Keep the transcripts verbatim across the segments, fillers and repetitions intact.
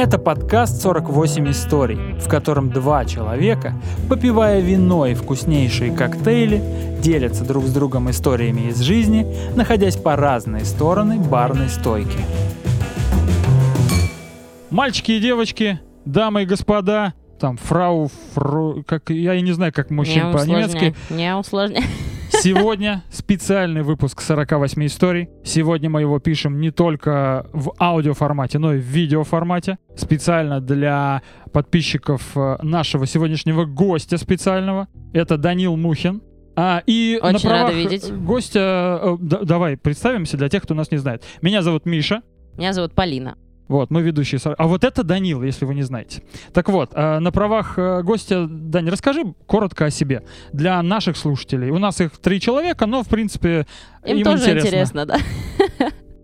Это подкаст «сорок восемь историй», в котором два человека, попивая вино и вкуснейшие коктейли, делятся друг с другом историями из жизни, находясь по разные стороны барной стойки. Мальчики и девочки, дамы и господа, там фрау, фру, как, я и не знаю, как мужчин по-немецки. Не усложняй. Сегодня специальный выпуск сорок восемь историй. Сегодня мы его пишем не только в аудиоформате, но и в видеоформате. Специально для подписчиков нашего сегодняшнего гостя специального. Это Данил Мухин. А, и Очень на правах рада видеть. Гостя... Да, давай представимся для тех, кто нас не знает. Меня зовут Миша. Меня зовут Полина. Вот, мы ведущие. А вот это Данил, если вы не знаете. Так вот, на правах гостя, Дань, расскажи коротко о себе для наших слушателей. У нас их три человека, но, в принципе, им, им тоже интересно. интересно, да.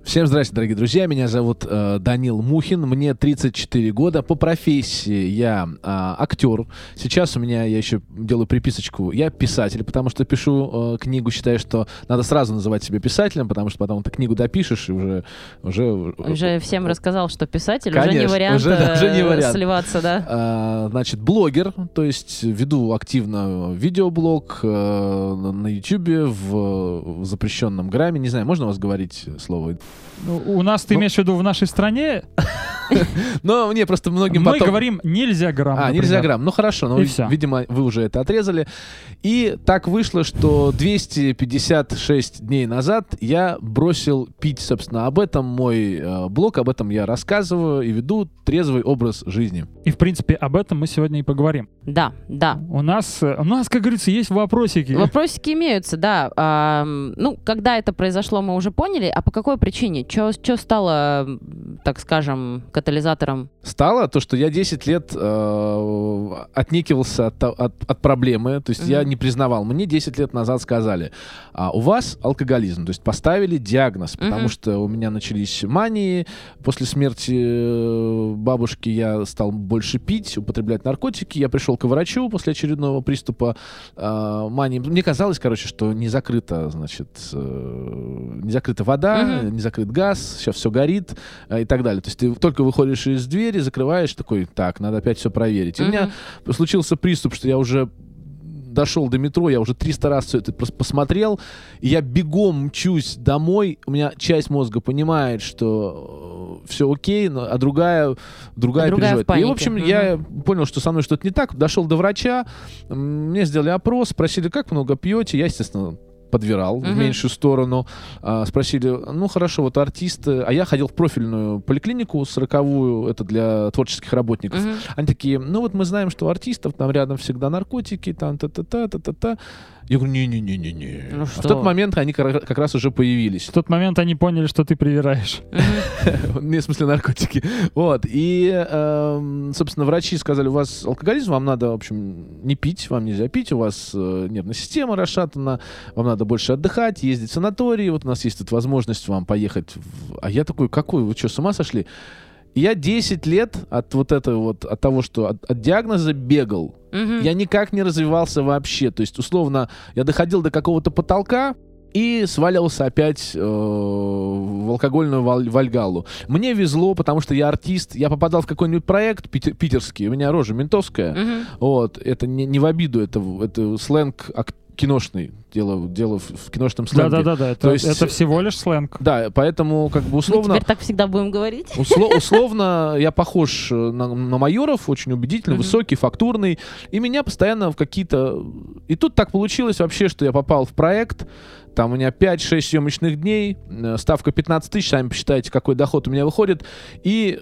Всем здрасте, дорогие друзья, меня зовут э, Данил Мухин, мне тридцать четыре года, по профессии я э, актер, сейчас у меня, я еще делаю приписочку, я писатель, потому что пишу э, книгу, считаю, что надо сразу называть себя писателем, потому что потом ты книгу допишешь и уже... Уже, уже всем рассказал, что писатель, конечно, уже не вариант, уже, да, уже не вариант. сливаться, да? Э, значит, блогер, то есть веду активно видеоблог э, на Ютубе, в, в запрещенном грамме, не знаю, можно у вас говорить слово... Ну, у нас, ты ну, имеешь в виду, в нашей стране? Ну, мне просто многим потом... Мы говорим «нельзя грамм». А, «нельзя грамм». Ну, хорошо, но, видимо, вы уже это отрезали. И так вышло, что двести пятьдесят шесть дней назад я бросил пить, собственно, об этом мой э, блог, об этом я рассказываю и веду трезвый образ жизни. И, в принципе, об этом мы сегодня и поговорим. Да, да. У нас, у нас, как говорится, есть вопросики. Вопросики имеются, да. А, ну, когда это произошло, мы уже поняли, а по какой причине? Что стало, так скажем, катализатором? Стало то, что я десять лет э, отникивался от, от, от проблемы, то есть mm-hmm. я не признавал. Мне десять лет назад сказали, а у вас алкоголизм, то есть поставили диагноз, потому mm-hmm. что у меня начались мании, после смерти бабушки я стал больше пить, употреблять наркотики, я пришел к врачу после очередного приступа э, мании. Мне казалось, короче, что не закрыта, значит, э, не закрыта вода, mm-hmm. не закрыта газ, сейчас все горит и так далее. То есть ты только выходишь из двери, закрываешь, такой, так, надо опять все проверить. И mm-hmm. у меня случился приступ, что я уже дошел до метро, я уже триста раз все это посмотрел, и я бегом мчусь домой, у меня часть мозга понимает, что все окей, но, а другая, другая, а другая переживает. В и, в общем, mm-hmm. я понял, что со мной что-то не так, дошел до врача, мне сделали опрос, спросили, как много пьете, я, естественно, подвирал uh-huh. в меньшую сторону. А, спросили, ну хорошо, вот артисты... А я ходил в профильную поликлинику сороковую, это для творческих работников. Uh-huh. Они такие, ну вот мы знаем, что у артистов там рядом всегда наркотики, там та-та-та-та-та-та. Я говорю, не-не-не-не-не. Ну, а в тот момент они как раз уже появились. В тот момент они поняли, что ты привираешь. Не, в смысле наркотики. Вот. И, собственно, врачи сказали, у вас алкоголизм, вам надо, в общем, не пить, вам нельзя пить, у вас нервная система расшатана, вам надо больше отдыхать, ездить в санатории, вот у нас есть тут возможность вам поехать. А я такой, какой, вы что, с ума сошли? Я десять лет от вот этого вот, от того, что от, от диагноза бегал, угу. я никак не развивался вообще. То есть, условно, я доходил до какого-то потолка и сваливался опять э, в алкогольную валь- вальгалу. Мне везло, потому что я артист, я попадал в какой-нибудь проект пит- питерский, у меня рожа ментовская. Угу. Вот, это не, не в обиду, это, это сленг активный. Киношный, дело, дело в киношном сленге. Да-да-да, это, это всего лишь сленг. Да, поэтому как бы условно... Мы теперь так всегда будем говорить. Усло, условно я похож на, на майоров, очень убедительный, mm-hmm. высокий, фактурный, и меня постоянно в какие-то... И тут так получилось вообще, что я попал в проект, там у меня пять-шесть съемочных дней, ставка пятнадцать тысяч, сами посчитайте, какой доход у меня выходит, и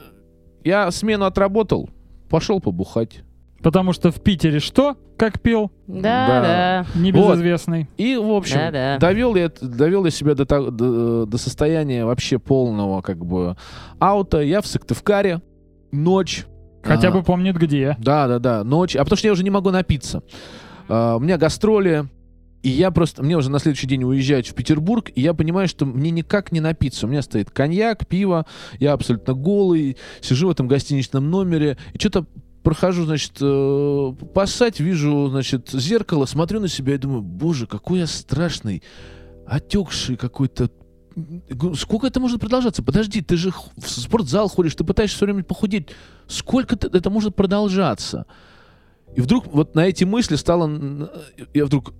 я смену отработал, пошел побухать. Потому что в Питере что? Как пил? Да, да. Небезызвестный. Вот. И, в общем, да, да. довел я, довел я себя до, до, до состояния вообще полного, как бы, аута. Я в Сыктывкаре. Ночь. Хотя а, бы помнит где. Да, да, да. Ночь. А потому что я уже не могу напиться. А, у меня гастроли. И я просто... Мне уже на следующий день уезжать в Петербург, и я понимаю, что мне никак не напиться. У меня стоит коньяк, пиво. Я абсолютно голый. Сижу в этом гостиничном номере. И что-то... Прохожу, значит, поссать, вижу, значит, зеркало, смотрю на себя и думаю, боже, какой я страшный, отекший какой-то сколько это может продолжаться? Подожди, ты же в спортзал ходишь, ты пытаешься все время похудеть. Сколько это может продолжаться? И вдруг вот на эти мысли стало... Я вдруг...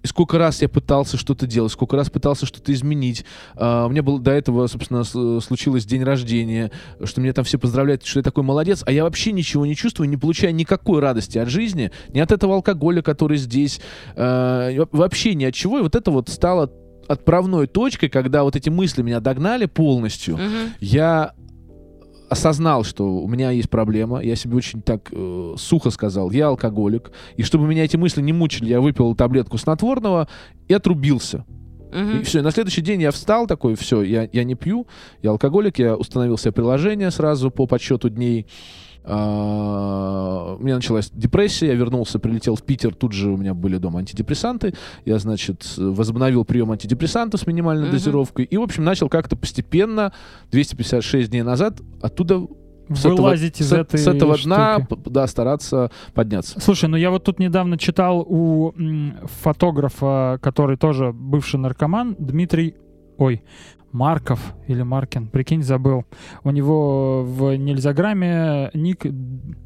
И сколько раз я пытался что-то делать, сколько раз пытался что-то изменить. Uh, у меня был, до этого, собственно, с- случилось день рождения, что меня там все поздравляют, что я такой молодец, а я вообще ничего не чувствую, не получаю никакой радости от жизни, ни от этого алкоголя, который здесь, uh, вообще ни от чего. И вот это вот стало отправной точкой, когда вот эти мысли меня догнали полностью. Mm-hmm. Я... осознал, что у меня есть проблема. Я себе очень так э, сухо сказал: я алкоголик. И чтобы меня эти мысли не мучили, я выпил таблетку снотворного и отрубился. Uh-huh. И все, и на следующий день я встал такой: все, я, я не пью, я алкоголик. Я установил себе приложение сразу по подсчету дней. Uh, у меня началась депрессия, я вернулся, прилетел в Питер, тут же у меня были дома антидепрессанты, я, значит, возобновил прием антидепрессантов с минимальной uh-huh. дозировкой и, в общем, начал как-то постепенно двести пятьдесят шесть дней назад оттуда вылазить с этого, из с, этой с этого дна, да, стараться подняться. Слушай, ну я вот тут недавно читал у фотографа, который тоже бывший наркоман, Дмитрий, ой, Марков или Маркин, прикинь, забыл. У него в Нельзяграме ник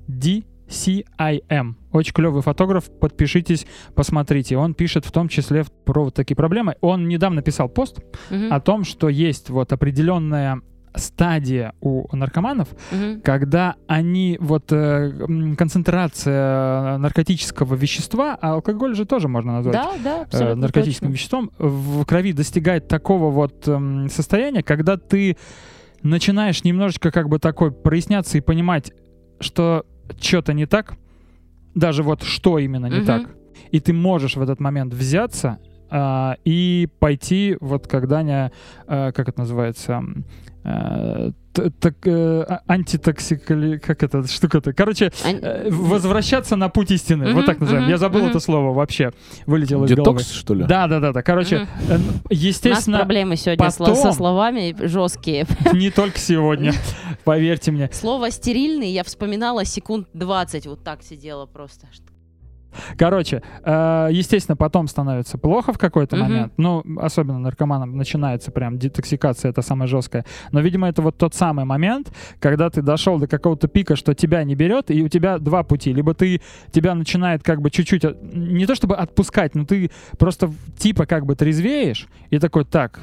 ди си ай эм. Очень клевый фотограф, подпишитесь, посмотрите. Он пишет в том числе про вот такие проблемы. Он недавно писал пост uh-huh. о том, что есть вот определенная стадия у наркоманов, uh-huh. когда они, вот э, концентрация наркотического вещества, а алкоголь же тоже можно назвать да, да, э, наркотическим точно. Веществом, в крови достигает такого вот э, состояния, когда ты начинаешь немножечко как бы такой проясняться и понимать, что что-то не так, даже вот что именно не uh-huh. так, и ты можешь в этот момент взяться э, и пойти вот когда-нибудь, э, как это называется, антитоксикали... Как это штука-то? Короче, возвращаться на путь истины. Вот так называем. Я забыл это слово вообще. Вылетело из головы. Детокс, что ли? Да, да, да. Короче, естественно... У нас проблемы сегодня со словами жесткие. Не только сегодня, поверьте мне. Слово «стерильный» я вспоминала секунд двадцать. Вот так сидела просто. Короче, естественно, потом становится плохо в какой-то mm-hmm. момент. Ну, особенно наркоманам начинается прям детоксикация, это самое жесткое. Но, видимо, это вот тот самый момент, когда ты дошел до какого-то пика, что тебя не берет, и у тебя два пути. Либо ты, тебя начинает как бы чуть-чуть, не то чтобы отпускать, но ты просто типа как бы трезвеешь, и такой, так...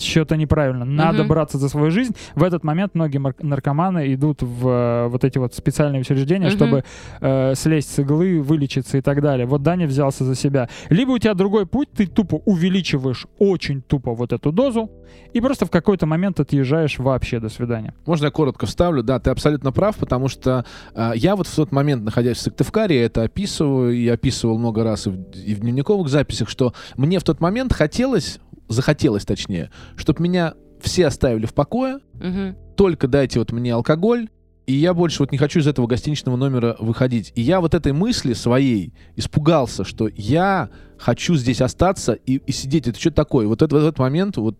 что-то неправильно. Надо uh-huh. браться за свою жизнь. В этот момент многие мар- наркоманы идут в э, вот эти вот специальные учреждения, uh-huh. чтобы э, слезть с иглы, вылечиться и так далее. Вот Даня взялся за себя. Либо у тебя другой путь, ты тупо увеличиваешь очень тупо вот эту дозу и просто в какой-то момент отъезжаешь вообще. До свидания. Можно я коротко вставлю? Да, ты абсолютно прав, потому что э, я вот в тот момент, находясь в Сыктывкаре, это описываю и описывал много раз и в, и в дневниковых записях, что мне в тот момент хотелось... захотелось, точнее, чтобы меня все оставили в покое, угу. только дайте вот мне алкоголь, и я больше вот не хочу из этого гостиничного номера выходить. И я вот этой мысли своей испугался, что я хочу здесь остаться и, и сидеть. Это что-то такое. Вот это, в этот момент вот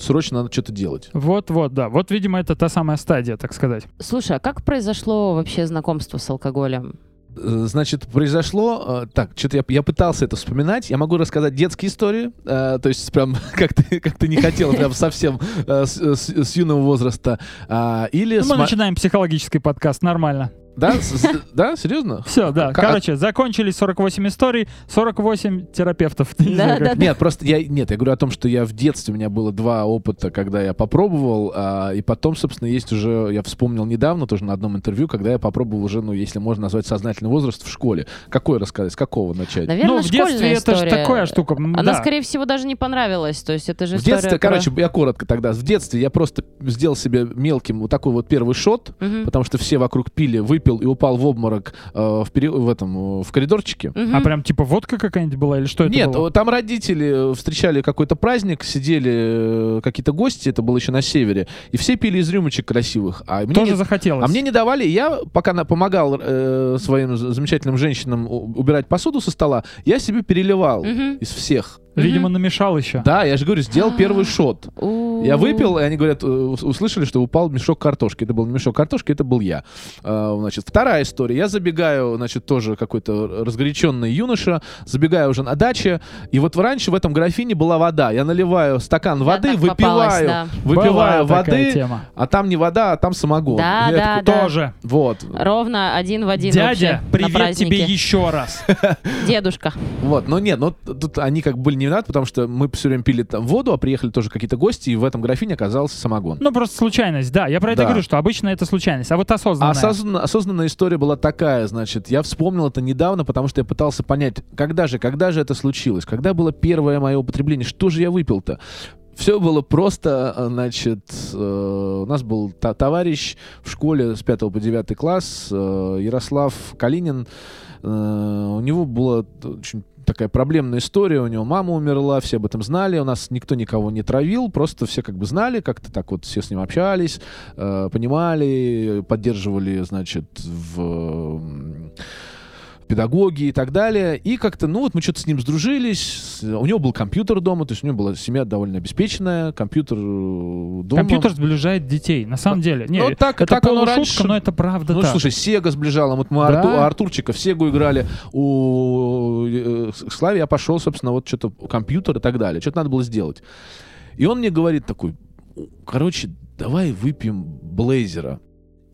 срочно надо что-то делать. Вот-вот, да. Вот, видимо, это та самая стадия, так сказать. Слушай, а как произошло вообще знакомство с алкоголем? Значит, произошло... Так, что-то я, я пытался это вспоминать. Я могу рассказать детские истории. Э, то есть прям как ты, как ты не хотел, прям совсем э, с, с, с юного возраста. Э, или ну, мы см... начинаем психологический подкаст, нормально. Да? С, да? Серьезно? Все, да. Короче, закончились сорок восемь историй, сорок восемь терапевтов. Да, да, нет, просто я... Нет, я говорю о том, что я в детстве, у меня было два опыта, когда я попробовал, а, и потом, собственно, есть уже... Я вспомнил недавно тоже на одном интервью, когда я попробовал уже, ну, если можно назвать сознательный возраст, в школе. Какой рассказать? С какого начать? Наверное, ну, в детстве история. Это же такая штука. Она, да. скорее всего, даже не понравилась. То есть это же в история... В детстве, про... короче, я коротко тогда. В детстве я просто сделал себе мелким вот такой вот первый шот, угу. потому что все вокруг пили, выпили, пил и упал в обморок э, в, пери- в, этом, в коридорчике. Uh-huh. А прям типа водка какая-нибудь была или что это Нет, было? Там родители встречали какой-то праздник, сидели какие-то гости, это было еще на севере, и все пили из рюмочек красивых. А мне Тоже не... захотелось. А мне не давали, я пока на... помогал э, своим замечательным женщинам убирать посуду со стола, я себе переливал uh-huh. из всех. Видимо, mm-hmm. намешал еще. Да, я же говорю, сделал первый шот. Я выпил, и они говорят, услышали, что упал мешок картошки. Это был не мешок картошки, это был я. Значит, вторая история. Я забегаю, значит, тоже какой-то разгоряченный юноша, забегаю уже на даче, и вот раньше в этом графине была вода. Я наливаю стакан воды, я выпиваю, попалась, да. выпиваю была воды, а там не вода, а там самогон. Да, я да, такой, да. Тоже. Вот. Ровно один в один. Дядя, привет тебе еще раз. Дедушка. Вот, но нет, но тут они как бы были не виноваты, потому что мы все время пили там воду, а приехали тоже какие-то гости, и в этом графине оказался самогон. Ну, просто случайность, да. Я про это да. говорю, что обычно это случайность, а вот осознанная. Осознанная, осознанная история была такая, значит, я вспомнил это недавно, потому что я пытался понять, когда же, когда же это случилось, когда было первое мое употребление, что же я выпил-то? Все было просто, значит, э, у нас был та товарищ в школе с пятого по девятый класс, э, Ярослав Калинин, э, у него было очень... такая проблемная история, у него мама умерла, все об этом знали, у нас никто никого не травил, просто все как бы знали, как-то так вот все с ним общались, э, понимали, поддерживали, значит, в... педагоги и так далее. И как-то, ну вот мы что-то с ним сдружились. У него был компьютер дома, то есть у него была семья довольно обеспеченная. Компьютер дома. Компьютер сближает детей, на самом деле. Не, ну, так, это так он раньше... шутка, но это правда. Ну, так. Слушай, Сега сближала. Вот мы да? Арту... Артурчика в Сегу играли. У Славе я пошел, собственно, вот что-то компьютер и так далее. Что-то надо было сделать. И он мне говорит такой, короче, давай выпьем блейзера.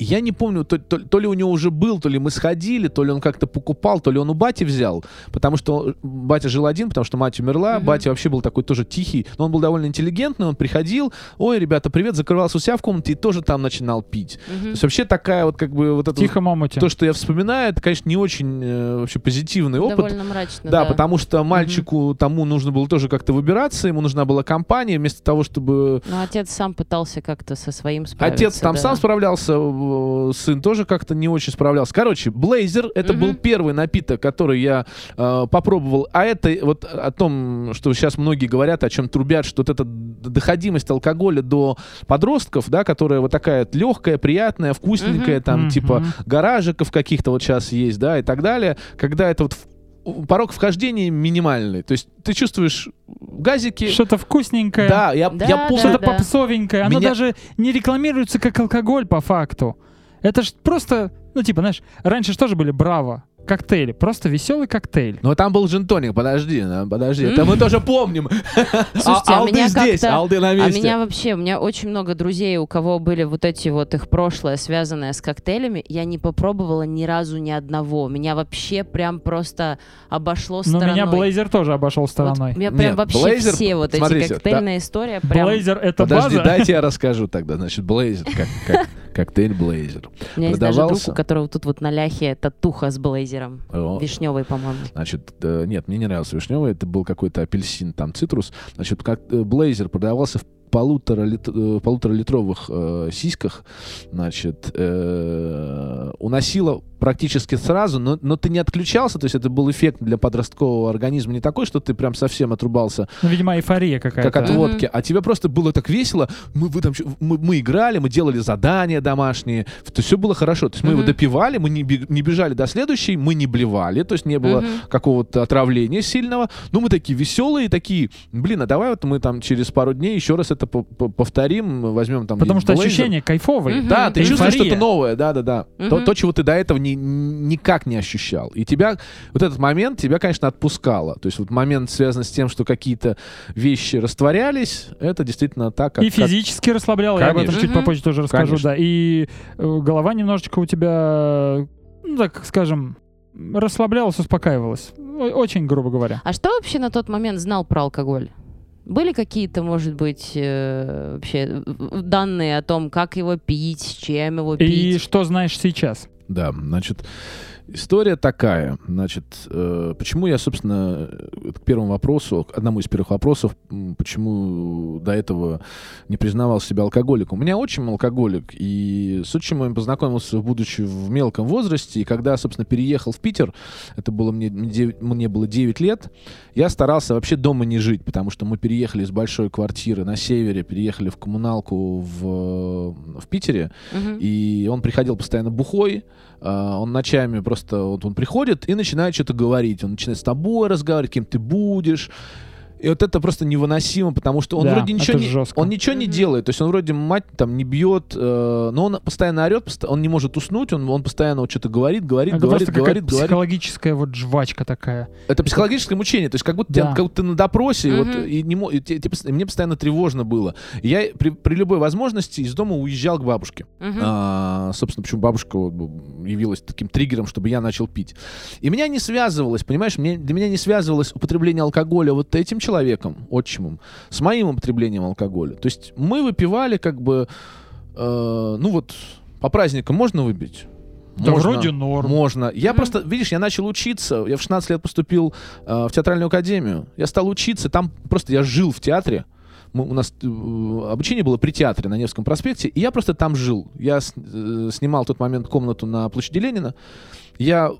Я не помню, то, то, то ли у него уже был, то ли мы сходили, то ли он как-то покупал, то ли он у бати взял, потому что батя жил один, потому что мать умерла, mm-hmm. батя вообще был такой тоже тихий, но он был довольно интеллигентный, он приходил, ой, ребята, привет, закрывался у себя в комнате и тоже там начинал пить. Mm-hmm. То есть вообще такая вот как бы вот это тихо, мамути. То, что я вспоминаю, это, конечно, не очень э, вообще позитивный опыт. Довольно мрачно, да, да. Потому что мальчику mm-hmm. тому нужно было тоже как-то выбираться, ему нужна была компания, вместо того, чтобы... Ну, отец сам пытался как-то со своим справиться. Отец там да. сам справлялся, сын тоже как-то не очень справлялся. Короче, блейзер — это угу. был первый напиток, который я э, попробовал. А это вот о том, что сейчас многие говорят, о чем трубят, что вот эта доходимость алкоголя до подростков, да, которая вот такая легкая, приятная, вкусненькая, угу. там угу. типа гаражиков каких-то вот сейчас есть, да, и так далее. Когда это вот порог вхождения минимальный. То есть ты чувствуешь газики. Что-то вкусненькое. Да, я, да, я да, помню. Что-то да. попсовенькое. Меня... Оно даже не рекламируется как алкоголь по факту. Это ж просто, ну типа, знаешь, раньше же тоже были браво. Коктейли, просто веселый коктейль. Но там был джин-тоник, подожди, подожди. Это мы тоже помним. Слушайте, а меня как-то... Алды на месте. А меня вообще, у меня очень много друзей, у кого были вот эти вот их прошлое, связанное с коктейлями. Я не попробовала ни разу ни одного. Меня вообще прям просто обошло стороной. Но меня блейзер тоже обошел стороной. У меня прям вообще все вот эти коктейльные истории. Блейзер — это база. Подожди, дайте я расскажу тогда. Значит, блейзер, коктейль блейзер. У меня есть даже друг, у которого тут вот на ляхе татуха с блейзером. Вишневый, по-моему. Значит, э, нет, мне не нравился вишневый. Это был какой-то апельсин, там, цитрус. Значит, как э, блейзер продавался в полутора лит, э, полуторалитровых э, сиськах, значит, э, уносило практически сразу, но, но ты не отключался, то есть это был эффект для подросткового организма не такой, что ты прям совсем отрубался. Ну, видимо, эйфория какая-то. Как от водки. Mm-hmm. А тебе просто было так весело. Мы, вы там, мы, мы играли, мы делали задания домашние, то есть все было хорошо. То есть mm-hmm. мы его допивали, мы не, не бежали до следующей, мы не блевали, то есть не было mm-hmm. какого-то отравления сильного. Ну, мы такие веселые, такие, блин, а давай вот мы там через пару дней еще раз это повторим, возьмем там... Потому что блейзер. Ощущение кайфовое. Mm-hmm. Да, ты эйфория. Чувствуешь что-то новое, да-да-да. Mm-hmm. То, то, чего ты до этого не никак не ощущал. И тебя вот этот момент тебя, конечно, отпускало. То есть вот момент, связанный с тем, что какие-то вещи растворялись, это действительно так. Как, и физически как... расслабляло. Конечно. Я об этом чуть попозже тоже расскажу. Конечно. Да. И голова немножечко у тебя, ну так скажем, расслаблялась, успокаивалась. Очень грубо говоря. А что вообще на тот момент знал про алкоголь? Были какие-то, может быть, э, вообще данные о том, как его пить, с чем его пить? И что знаешь сейчас? Да, значит, история такая. Значит, э, почему я, собственно, к первому вопросу, к одному из первых вопросов, почему до этого не признавал себя алкоголиком. У меня отчим алкоголик, и с отчимом я познакомился, будучи в мелком возрасте, и когда, собственно, переехал в Питер, это было мне, мне было девять лет, я старался вообще дома не жить, потому что мы переехали из большой квартиры на севере, переехали в коммуналку в, в Питере, угу. и он приходил постоянно бухой. Uh, он ночами просто вот он приходит и начинает что-то говорить. Он начинает с тобой разговаривать, кем ты будешь. И вот это просто невыносимо, потому что он да, вроде ничего не, он ничего не делает. То есть он вроде мать там не бьет, э, но он постоянно орет, он не может уснуть, он, он постоянно вот что-то говорит, говорит, это говорит, говорит, говорит. Психологическая вот жвачка такая. Это психологическое мучение. То есть как будто, да. тебя, как будто ты на допросе, угу. вот, и, не, и, и, и, и мне постоянно тревожно было. Я при, при любой возможности из дома уезжал к бабушке. Угу. А, собственно, почему бабушка явилась таким триггером, чтобы я начал пить. И меня не связывалось, понимаешь, мне, для меня не связывалось употребление алкоголя вот этим человеком, отчимом, с моим употреблением алкоголя. То есть мы выпивали как бы, э, ну вот, по праздникам можно выпить? Да можно, вроде норм. Можно. Я mm-hmm. просто, видишь, я начал учиться. Я в шестнадцать лет поступил э, в театральную академию. Я стал учиться. Там просто я жил в театре. Мы, у нас э, обучение было при театре на Невском проспекте. И я просто там жил. Я с, э, снимал в тот момент комнату на площади Ленина. Я...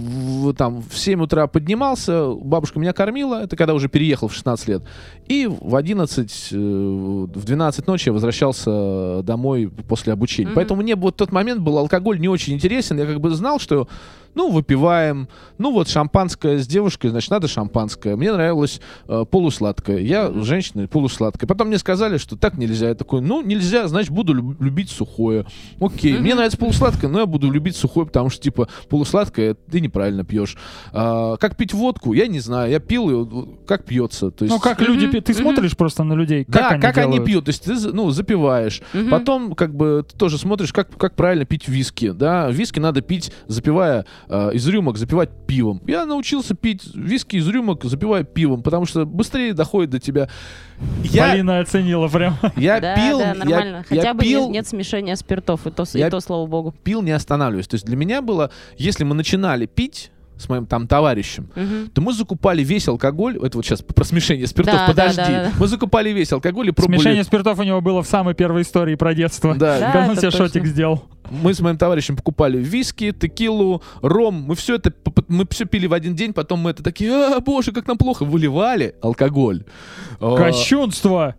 В, там, в семь утра поднимался, бабушка меня кормила, это когда уже переехал в шестнадцать лет, и в одиннадцать, в двенадцать ночи я возвращался домой после обучения. Mm-hmm. Поэтому мне вот тот момент был алкоголь не очень интересен, я как бы знал, что ну, выпиваем, ну, вот шампанское с девушкой, значит, надо шампанское. Мне нравилось э, полусладкое. Я с женщиной полусладкое. Потом мне сказали, что так нельзя. Я такой, ну, нельзя, значит, буду люб- любить сухое. Окей, mm-hmm. мне нравится полусладкое, но я буду любить сухое, потому что, типа, полусладкое ты неправильно пьешь. А, как пить водку, я не знаю. Я пил, и как пьется. То есть... Ну, как mm-hmm. люди пьют. Ты mm-hmm. смотришь просто на людей, как да, они как делают. Они пьют. То есть ты, ну, запиваешь. Mm-hmm. Потом, как бы, ты тоже смотришь, как, как правильно пить виски, да. Виски надо пить, запивая из рюмок, запивать пивом. Я научился пить виски из рюмок, запивая пивом, потому что быстрее доходит до тебя. Я... Полина оценила прям. Я да, пил... Да, нормально. Я, Хотя я бы пил... нет смешения спиртов, и то, и то, слава богу. Пил, не останавливаюсь. То есть для меня было, если мы начинали пить с моим там товарищем, угу. то мы закупали весь алкоголь. Это вот сейчас про смешение спиртов, да, подожди. Да, да, да. Мы закупали весь алкоголь и пробовали. Смешение спиртов у него было в самой первой истории про детство. Да, да, когда он себе шотик сделал. Мы с моим товарищем покупали виски, текилу, ром. Мы все это, мы все пили в один день, потом мы это такие, а, боже, как нам плохо. Выливали алкоголь. Кощунство!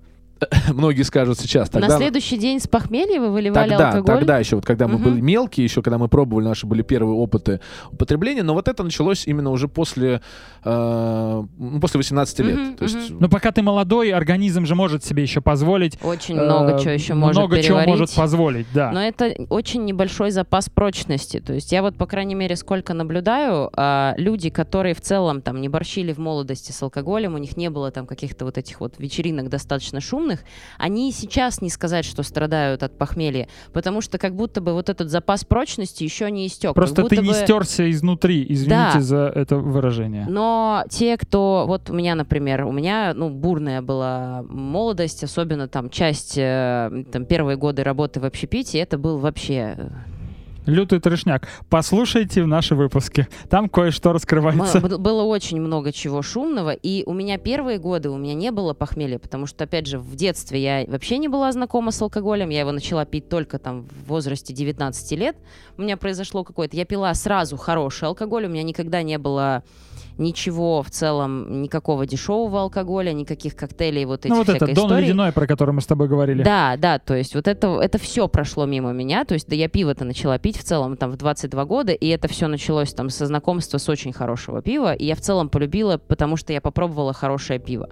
Многие скажут сейчас. Тогда... На следующий день с похмелья вы выливали тогда, алкоголь? Тогда еще, вот когда мы uh-huh. были мелкие, еще когда мы пробовали, наши были первые опыты употребления, но вот это началось именно уже после, э, после восемнадцати лет. Uh-huh, то есть... uh-huh. Но пока ты молодой, организм же может себе еще позволить. Очень э, много чего еще может много переварить. Много чего может позволить, да. Но это очень небольшой запас прочности. То есть я вот, по крайней мере, сколько наблюдаю, э, люди, которые в целом там не борщили в молодости с алкоголем, у них не было там каких-то вот этих вот вечеринок достаточно шумных, они сейчас не сказать, что страдают от похмелья, потому что как будто бы вот этот запас прочности еще не истек. Просто ты бы... не стерся изнутри, извините да. за это выражение. Но те, кто... Вот у меня, например, у меня ну, бурная была молодость, особенно там часть, там, первые годы работы в общепите, это был вообще... Лютый трешняк. Послушайте в наши выпуски. Там кое-что раскрывается. Было очень много чего шумного. И у меня первые годы у меня не было похмелья, потому что, опять же, в детстве я вообще не была знакома с алкоголем. Я его начала пить только там в возрасте девятнадцати лет. У меня произошло какое-то... Я пила сразу хороший алкоголь. У меня никогда не было... Ничего в целом, никакого дешевого алкоголя, никаких коктейлей, вот этих ну, вот это Дон Ледяной, про который мы с тобой говорили. Да, да, то есть вот это, это все прошло мимо меня, то есть да, я пиво-то начала пить в целом там в двадцать два года, и это все началось там со знакомства с очень хорошего пива, и я в целом полюбила, потому что я попробовала хорошее пиво.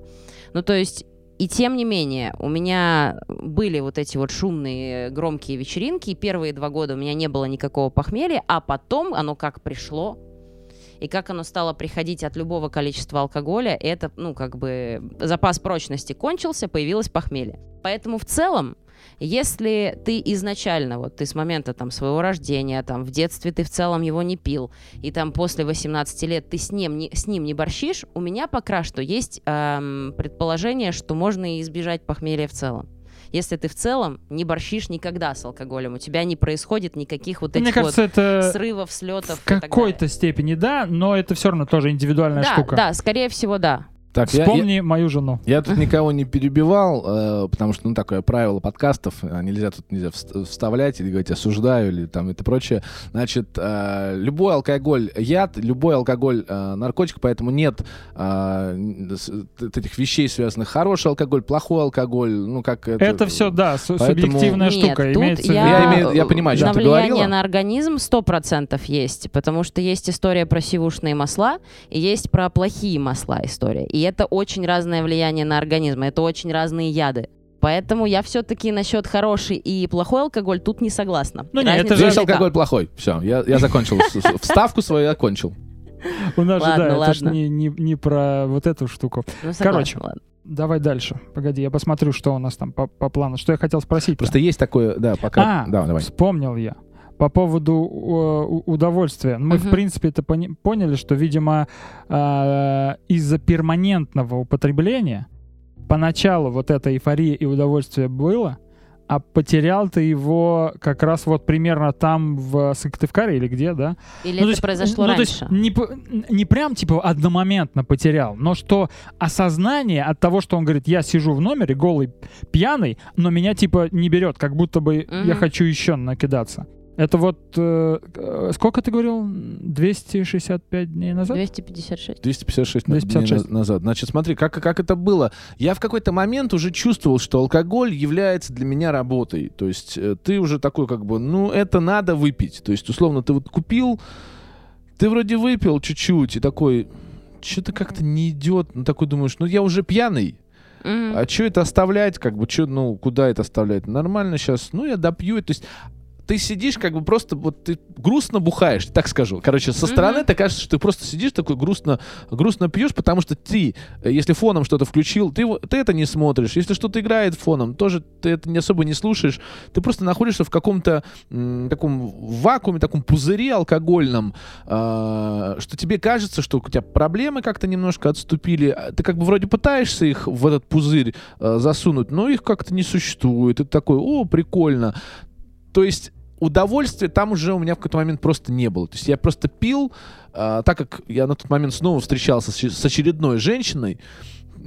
Ну то есть... И тем не менее, у меня были вот эти вот шумные, громкие вечеринки, и первые два года у меня не было никакого похмелья, а потом оно как пришло, и как оно стало приходить от любого количества алкоголя, это, ну, как бы, запас прочности кончился, появилось похмелье. Поэтому в целом, если ты изначально, вот ты с момента там своего рождения, там в детстве ты в целом его не пил, и там после восемнадцати лет ты с ним не, с ним не борщишь, у меня пока что есть эм, предположение, что можно и избежать похмелья в целом. Если ты в целом не борщишь никогда с алкоголем, у тебя не происходит никаких вот этих вот срывов, слетов. В какой-то степени, да, но это все равно тоже индивидуальная штука. Да, да, скорее всего, да. Так, Вспомни я, я, мою жену. Я тут никого не перебивал, э, потому что, ну, такое правило подкастов, нельзя тут нельзя вставлять или говорить «осуждаю» или там это прочее. Значит, э, любой алкоголь яд, любой алкоголь э, наркотик, поэтому нет э, этих вещей, связанных хороший алкоголь, плохой алкоголь, ну, как это... Это все, да, су- поэтому... субъективная нет, штука. Имеется... Я, я, имею, я понимаю, что ты говорила. Влияние на организм сто процентов есть, потому что есть история про сивушные масла и есть про плохие масла история. И это очень разное влияние на организм, это очень разные яды. Поэтому я все-таки насчет хороший и плохой алкоголь тут не согласна. Ну нет, это же алкоголь плохой. Все, я, я закончил. Вставку свою окончил. У нас же, да, это же не про вот эту штуку. Короче, давай дальше. Погоди, я посмотрю, что у нас там по плану. Что я хотел спросить. Просто есть такое, да, пока... А, вспомнил я. По поводу удовольствия. Мы, uh-huh. в принципе, это пони- поняли, что, видимо, э- из-за перманентного употребления поначалу вот эта эйфория и удовольствие было, а потерял ты его как раз вот примерно там, в Сыктывкаре или где, да? Или ну, это то произошло ну, раньше? То есть не, не прям типа одномоментно потерял, но что осознание от того, что он говорит, я сижу в номере голый, пьяный, но меня типа не берет, как будто бы uh-huh. я хочу еще накидаться. Это вот... Э, сколько ты говорил? двести шестьдесят пять дней назад? двести пятьдесят шесть двести пятьдесят шесть, двести пятьдесят шесть. Дней назад. Значит, смотри, как, как это было. Я в какой-то момент уже чувствовал, что алкоголь является для меня работой. То есть ты уже такой как бы, ну, это надо выпить. То есть, условно, ты вот купил, ты вроде выпил чуть-чуть и такой, что-то как-то не идет. Ну, такой думаешь, ну, я уже пьяный. Mm-hmm. А что это оставлять? Как бы, что, ну, куда это оставлять? Нормально сейчас. Ну, я допью. То есть... Ты сидишь, как бы просто вот ты грустно бухаешь, так скажу. Короче, со стороны mm-hmm. ты кажется, что ты просто сидишь такой грустно, грустно пьешь, потому что ты, если фоном что-то включил, ты, ты это не смотришь. Если что-то играет фоном, тоже ты это не особо не слушаешь. Ты просто находишься в каком-то м, таком вакууме, таком пузыре алкогольном, э, что тебе кажется, что у тебя проблемы как-то немножко отступили. Ты как бы вроде пытаешься их в этот пузырь э, засунуть, но их как-то не существует. И ты такой, о, прикольно. То есть... Удовольствия там уже у меня в какой-то момент просто не было. То есть я просто пил, э, так как я на тот момент снова встречался с, с очередной женщиной,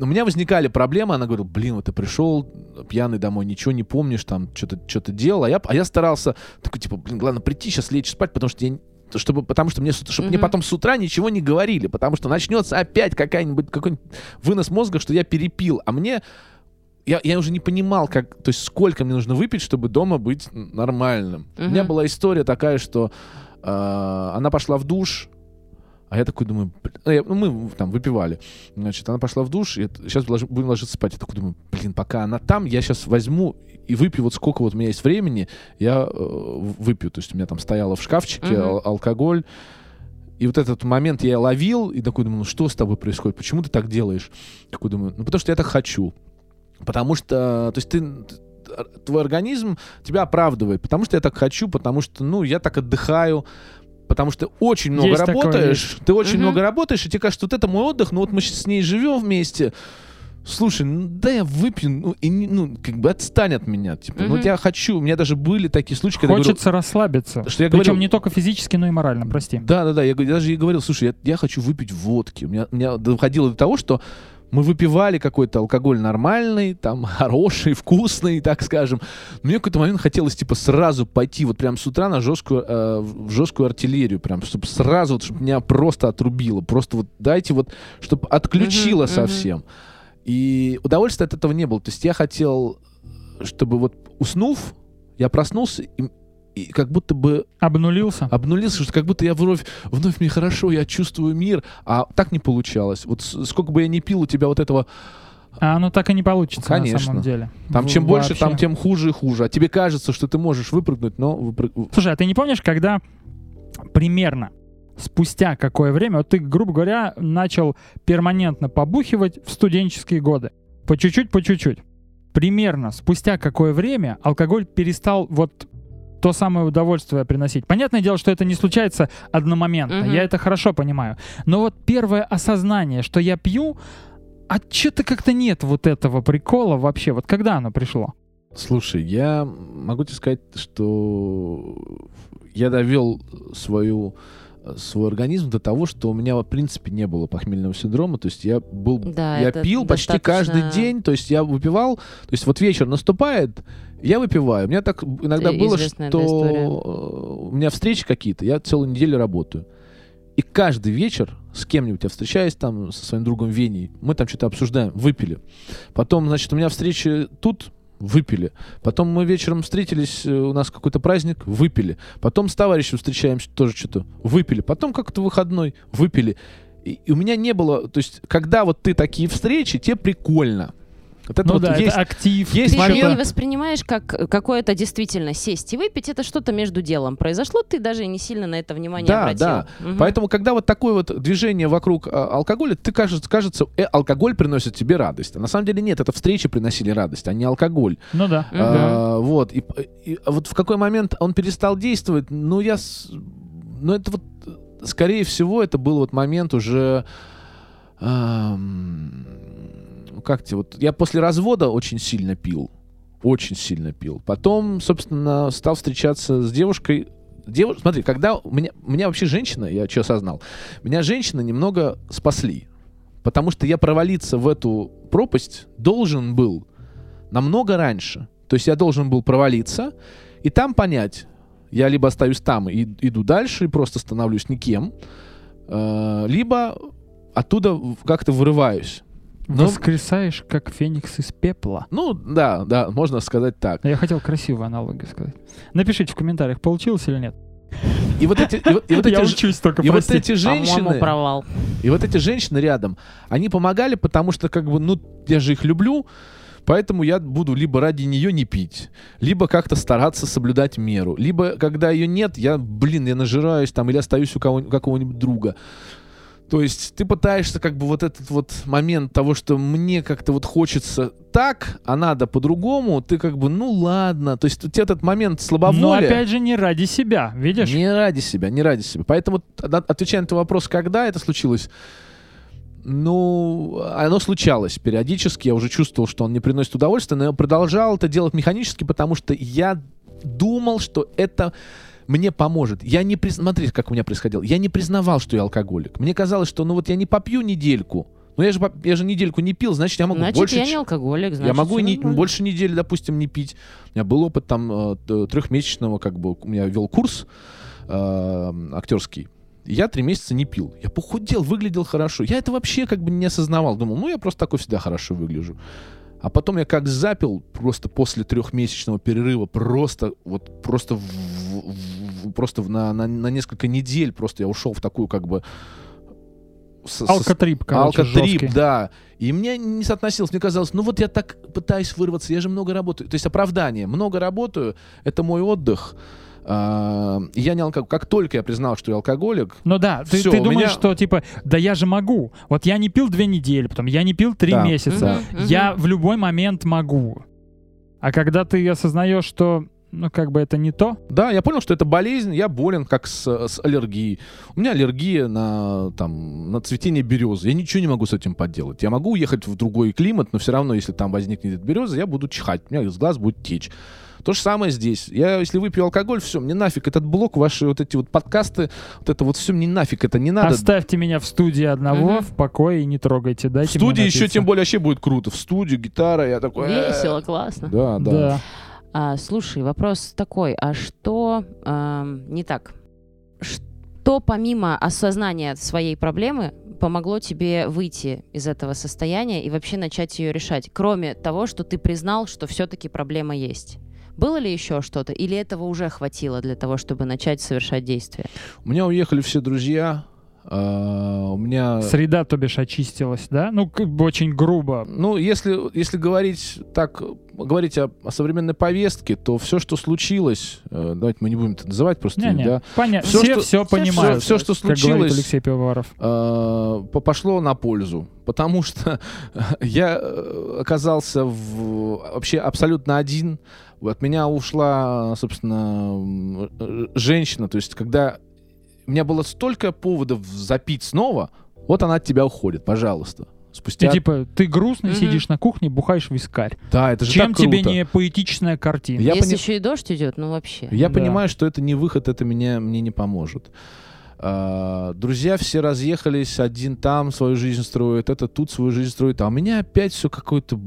у меня возникали проблемы, она говорила, блин, вот ты пришел пьяный домой, ничего не помнишь, там что-то, что-то делал, а я, а я старался, такой, типа, блин, главное прийти, сейчас лечь спать, потому что я... Чтобы, потому что мне, чтобы mm-hmm. мне потом с утра ничего не говорили, потому что начнется опять какая-нибудь, какой-нибудь вынос мозга, что я перепил, а мне... Я, я уже не понимал, как, то есть сколько мне нужно выпить, чтобы дома быть нормальным. Uh-huh. У меня была история такая, что э, она пошла в душ, а я такой думаю, блин, ну мы там выпивали, значит, она пошла в душ, и сейчас будем ложиться спать. Я такой думаю, блин, пока она там, я сейчас возьму и выпью, вот сколько вот у меня есть времени, я э, выпью. То есть у меня там стояло в шкафчике uh-huh. ал- алкоголь. И вот этот момент я ловил, и такой думаю, ну что с тобой происходит, почему ты так делаешь? Такой думаю, ну потому что я так хочу. Потому что, то есть ты, твой организм тебя оправдывает, потому что я так хочу, потому что, ну, я так отдыхаю, потому что очень много есть работаешь, такое, ты очень угу. много работаешь, и тебе кажется, вот это мой отдых, ну вот мы сейчас с ней живем вместе, слушай, ну да я выпью, ну, и, ну как бы отстань от меня, типа, угу. ну я хочу, у меня даже были такие случаи, когда хочется я говорю, расслабиться, что я причем говорил, не только физически, но и морально, прости. Да-да-да, я, я даже ей говорил, слушай, я, я хочу выпить водки, у меня, у меня доходило до того, что мы выпивали какой-то алкоголь нормальный, там, хороший, вкусный, так скажем. Но мне в какой-то момент хотелось, типа, сразу пойти вот прям с утра на жесткую, э, в жесткую артиллерию, прям, чтобы сразу, вот, чтобы меня просто отрубило. Просто вот дайте вот, чтобы отключило uh-huh, совсем. Uh-huh. И удовольствия от этого не было. То есть я хотел, чтобы вот уснув, я проснулся и... И как будто бы... Обнулился? Обнулился, что как будто я вновь, вновь мне хорошо, я чувствую мир, а так не получалось. Вот сколько бы я ни пил, у тебя вот этого... А оно так и не получится, конечно, на самом деле. Там чем вообще больше, там тем хуже и хуже. А тебе кажется, что ты можешь выпрыгнуть, но... Выпрыг... Слушай, а ты не помнишь, когда примерно спустя какое время, вот ты, грубо говоря, начал перманентно побухивать в студенческие годы? По чуть-чуть, по чуть-чуть. Примерно спустя какое время алкоголь перестал вот... то самое удовольствие приносить. Понятное дело, что это не случается одномоментно. Uh-huh. Я это хорошо понимаю. Но вот первое осознание, что я пью, а что-то как-то нет вот этого прикола вообще. Вот когда оно пришло? Слушай, я могу тебе сказать, что я довел свою, свой организм до того, что у меня в принципе не было похмельного синдрома. То есть я был, да, я пил достаточно... почти каждый день. То есть я выпивал. То есть вот вечер наступает, я выпиваю. У меня так иногда было, что у меня встречи какие-то, я целую неделю работаю. И каждый вечер с кем-нибудь я встречаюсь там со своим другом Веней, мы там что-то обсуждаем, выпили. Потом, значит, у меня встречи тут, выпили. Потом мы вечером встретились, у нас какой-то праздник, выпили. Потом с товарищем встречаемся, тоже что-то выпили. Потом как-то выходной, выпили. И, и у меня не было... То есть, когда вот ты такие встречи, тебе прикольно. Вот это ну вот да, есть, это актив. Есть ты момент... не воспринимаешь как какое-то действительно сесть и выпить, это что-то между делом произошло, ты даже не сильно на это внимание да, обратил. Да, угу. Поэтому, когда вот такое вот движение вокруг э, алкоголя, ты кажется, кажется э, алкоголь приносит тебе радость. А на самом деле нет, это встречи приносили радость, а не алкоголь. Ну да. А, угу. Вот, и, и вот в какой момент он перестал действовать, ну я... Ну это вот, скорее всего, это был вот момент уже... Э, Как тебе? Вот я после развода очень сильно пил. Очень сильно пил. Потом, собственно, стал встречаться с девушкой. Девуш... Смотри, когда у меня, у меня вообще женщина, я что осознал, меня женщины немного спасли. Потому что я провалиться в эту пропасть должен был намного раньше. То есть я должен был провалиться и там понять, я либо остаюсь там и иду дальше, и просто становлюсь никем, либо оттуда как-то вырываюсь. Но... Воскресаешь, как феникс из пепла. Ну, да, да, можно сказать так. Я хотел красивую аналогию сказать. Напишите в комментариях, получилось или нет. И вот эти, и вот, и вот эти, я учусь только, и вот эти женщины, провал. И вот эти женщины рядом, они помогали, потому что, как бы, ну, я же их люблю, поэтому я буду либо ради нее не пить, либо как-то стараться соблюдать меру, либо, когда ее нет, я, блин, я нажираюсь там или остаюсь у кого- какого-нибудь друга. То есть ты пытаешься как бы вот этот вот момент того, что мне как-то вот хочется так, а надо по-другому, ты как бы, ну ладно. То есть у тебя этот момент слабоволия. Но опять же не ради себя, видишь? Не ради себя, не ради себя. Поэтому, отвечая на твой вопрос, когда это случилось, ну, оно случалось периодически. Я уже чувствовал, что он не приносит удовольствия, но я продолжал это делать механически, потому что я думал, что это... мне поможет. Я не приз... Смотри, как у меня происходило. Я не признавал, что я алкоголик. Мне казалось, что ну вот я не попью недельку. Ну я же, я же недельку не пил, значит, я могу значит, больше... Значит, я не алкоголик, значит, я могу не... больше недели, допустим, не пить. У меня был опыт там трехмесячного, как бы, у меня вел курс э, актерский. Я три месяца не пил. Я похудел, выглядел хорошо. Я это вообще как бы не осознавал. Думал, ну я просто такой всегда хорошо выгляжу. А потом я как запил просто после трехмесячного перерыва, просто вот просто, в, в, просто на, на, на несколько недель просто я ушел в такую как бы... Со, алкотрип, короче, алкотрип, жесткий. Да. И мне не соотносилось, мне казалось, ну вот я так пытаюсь вырваться, я же много работаю. То есть оправдание, много работаю, это мой отдых. Я не алкоголик. Как только я признал, что я алкоголик... Ну да, ты, все, ты думаешь, меня... что типа, да я же могу. Вот я не пил две недели, потом я не пил три да. месяца. Mm-hmm. Я в любой момент могу. А когда ты осознаешь, что, ну как бы это не то... Да, я понял, что это болезнь, я болен как с, с аллергией. У меня аллергия на, там, на цветение березы. Я ничего не могу с этим поделать. Я могу уехать в другой климат, но все равно, если там возникнет береза, я буду чихать. У меня из глаз будет течь. То же самое здесь. Я, если выпью алкоголь, все, мне нафиг этот блог, ваши вот эти вот подкасты, вот это вот все, мне нафиг это не надо. Оставьте меня в студии одного, mm-hmm. в покое и не трогайте. Дайте в студии еще тем более вообще будет круто. В студии, гитара, я такой... Весело, классно. Да, да. да. А, слушай, вопрос такой, а что а, не так? Что помимо осознания своей проблемы помогло тебе выйти из этого состояния и вообще начать ее решать? Кроме того, что ты признал, что все-таки проблема есть. Было ли еще что-то? Или этого уже хватило для того, чтобы начать совершать действия? У меня уехали все друзья. Uh, у меня... Среда, то бишь, очистилась, да? Ну, как бы очень грубо. Ну, если, если говорить так, говорить о, о современной повестке, то все, что случилось, э, давайте мы не будем это называть просто, не, не. Да? Понятно. Все, все, что, все понимают. Все, все, что случилось, как говорит Алексей Пивоваров, э, пошло на пользу, потому что я оказался в, вообще абсолютно один. От меня ушла, собственно, женщина. То есть, когда у меня было столько поводов запить снова, вот она от тебя уходит, пожалуйста. Спустя... Ты типа, ты грустный, mm-hmm. сидишь на кухне, бухаешь вискарь. Да, это же Чем так круто. Тебе не поэтичная картина? Я Если пони... еще и дождь идет, ну вообще. Я да. понимаю, что это не выход, это меня, мне не поможет. А, друзья все разъехались, один там свою жизнь строит, это тут свою жизнь строит. А у меня опять все какое-то...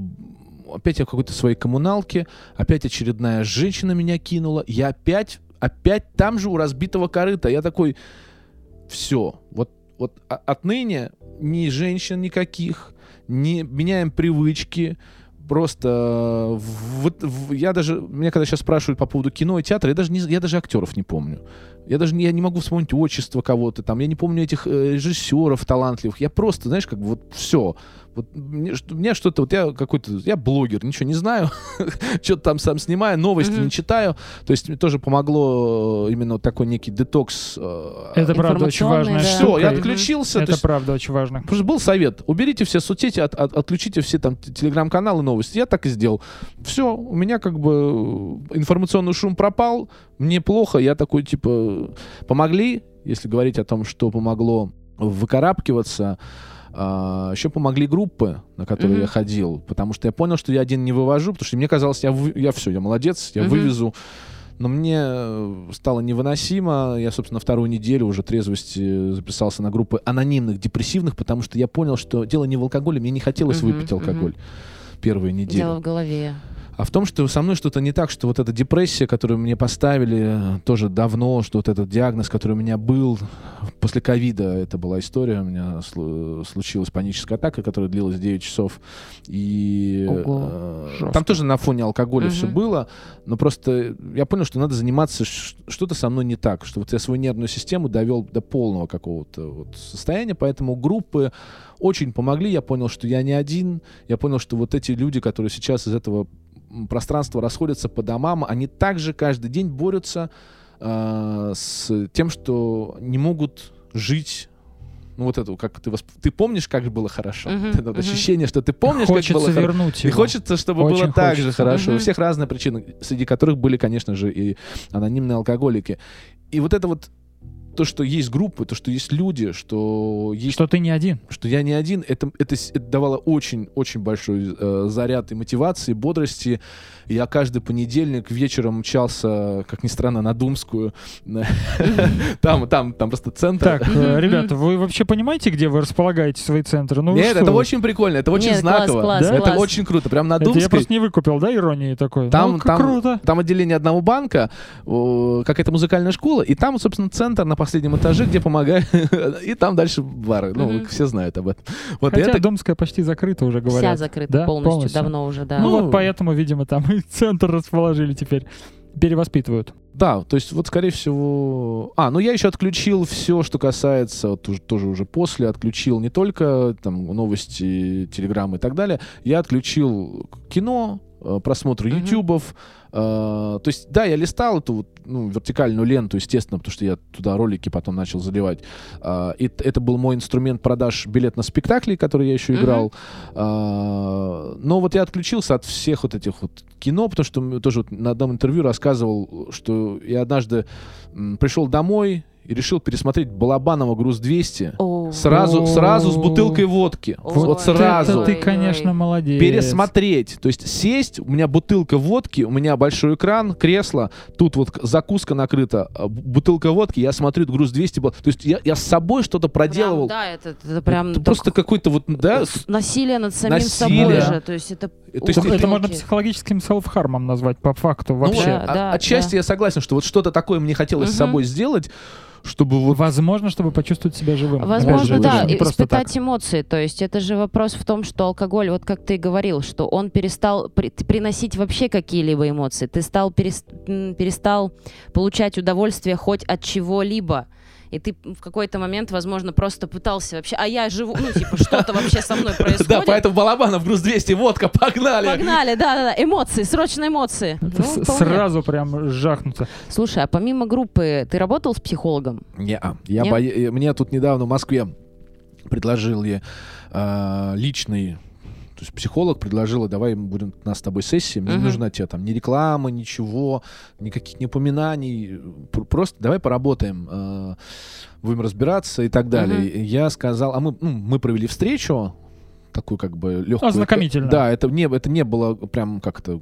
Опять я в какой-то своей коммуналке, опять очередная женщина меня кинула, я опять... Опять там же у разбитого корыта. Я такой, все. Вот, вот отныне ни женщин никаких, не меняем привычки, Просто вот, я даже, меня когда сейчас спрашивают по поводу кино и театра, я даже, не, я даже актеров не помню. Я даже не, я не могу вспомнить отчество кого-то там, я не помню этих режиссеров талантливых. Я просто, знаешь, как бы вот все. Вот, мне, мне что-то, вот я какой-то, я блогер, ничего не знаю, что-то там сам снимаю, новости не читаю. То есть мне тоже помогло именно такой некий детокс. Это правда очень важно. Все, я отключился. Это правда очень важно. Потому что был совет, уберите все соцсети, отключите все там телеграм-каналы, новости. Я так и сделал. Все, у меня как бы информационный шум пропал, мне плохо, я такой типа помогли, если говорить о том, что помогло выкарабкиваться. Uh, еще помогли группы, на которые mm-hmm. я ходил, потому что я понял, что я один не вывожу, потому что мне казалось, я, вы... я все, я молодец, я mm-hmm. вывезу. Но мне стало невыносимо. Я, собственно, вторую неделю уже трезвости записался на группы анонимных, депрессивных, потому что я понял, что дело не в алкоголе, мне не хотелось mm-hmm. выпить алкоголь mm-hmm. первую неделю. Дело в голове. А в том, что со мной что-то не так, что вот эта депрессия, которую мне поставили тоже давно, что вот этот диагноз, который у меня был после ковида, это была история, у меня случилась паническая атака, которая длилась девять часов, и Ого, э, там тоже на фоне алкоголя угу. все было, но просто я понял, что надо заниматься, что-то со мной не так, что вот я свою нервную систему довел до полного какого-то вот состояния, поэтому группы очень помогли, я понял, что я не один, я понял, что вот эти люди, которые сейчас из этого пространства расходятся по домам, они также каждый день борются э, с тем, что не могут жить. Ну вот это, как ты, восп... ты помнишь, как было хорошо? Uh-huh, это uh-huh. ощущение, что ты помнишь, хочется как было вернуть хорошо. Его. И хочется, чтобы Очень было хочется. Так же хорошо. Uh-huh. У всех разные причины, среди которых были, конечно же, и анонимные алкоголики. И вот это вот то, что есть группы, то, что есть люди, что есть... Что ты не один. Что я не один. Это, это, это давало очень-очень большой э, заряд и мотивации, и бодрости. Я каждый понедельник вечером мчался, как ни странно, на Думскую. Там, там, там просто центр. Так, ребята, вы вообще понимаете, где вы располагаете свои центры? Нет, это очень прикольно, это очень знаково. Это очень круто, прям на Думской. Я просто не выкупил, да, иронии такой? Там круто. Там отделение одного банка, какая-то музыкальная школа, и там, собственно, центр на последнем этаже, где помогают, и там дальше бары. Ну, все знают об этом. Хотя Думская почти закрыта уже, говорят. Вся закрыта полностью, давно уже, да. Ну вот поэтому, видимо, там и центр расположили теперь. Перевоспитывают. Да, то есть вот, скорее всего... А, ну я еще отключил все, что касается, вот, тоже уже после, отключил не только там новости, телеграммы и так далее. Я отключил кино, просмотр mm-hmm. ютубов. Э, то есть, да, я листал эту вот, ну, вертикальную ленту, естественно, потому что я туда ролики потом начал заливать. Э, и это был мой инструмент продаж билет на спектакли, который я еще играл. Mm-hmm. Э, но вот я отключился от всех вот этих вот кино, потому что тоже вот на одном интервью рассказывал, что я однажды м, пришел домой и решил пересмотреть Балабанова «Груз двести». Oh. Сразу, сразу с бутылкой водки. Oh. Вот, вот сразу. Это ты, конечно, молодец. Пересмотреть. То есть сесть, у меня бутылка водки, у меня большой экран, кресло, тут вот закуска накрыта, бутылка водки, я смотрю «Груз двести». То есть я, я с собой что-то проделывал. Прям, да, это, это прям... Это просто какой-то вот... Да, насилие над самим насилие. собой же. То есть это... То есть это можно психологическим селф-хармом назвать по факту вообще. Ну, да, да, отчасти да. я согласен, что вот что-то такое мне хотелось угу. с собой сделать, чтобы вот... Возможно, чтобы почувствовать себя живым. Возможно, да, да. И испытать так. эмоции. То есть это же вопрос в том, что алкоголь, вот как ты говорил, что он перестал при- приносить вообще какие-либо эмоции. Ты стал перест- перестал получать удовольствие хоть от чего-либо. И ты в какой-то момент, возможно, просто пытался вообще... А я живу... Ну, типа, что-то вообще со мной происходит. Да, поэтому Балабанов, «Груз двести», водка, погнали! Погнали, да-да-да. Эмоции, срочно эмоции. Сразу прям жахнуться. Слушай, а помимо группы ты работал с психологом? Не-а. Мне тут недавно в Москве предложил я личный... То есть психолог предложила, давай будем у нас с тобой сессия, мне uh-huh. не нужна тебе там ни реклама, ничего, никаких не упоминаний, просто давай поработаем, э, будем разбираться и так далее. Uh-huh. Я сказал, а мы, ну, мы провели встречу, такую как бы легкую. Ознакомительно. Да, это не, это не было прям как-то...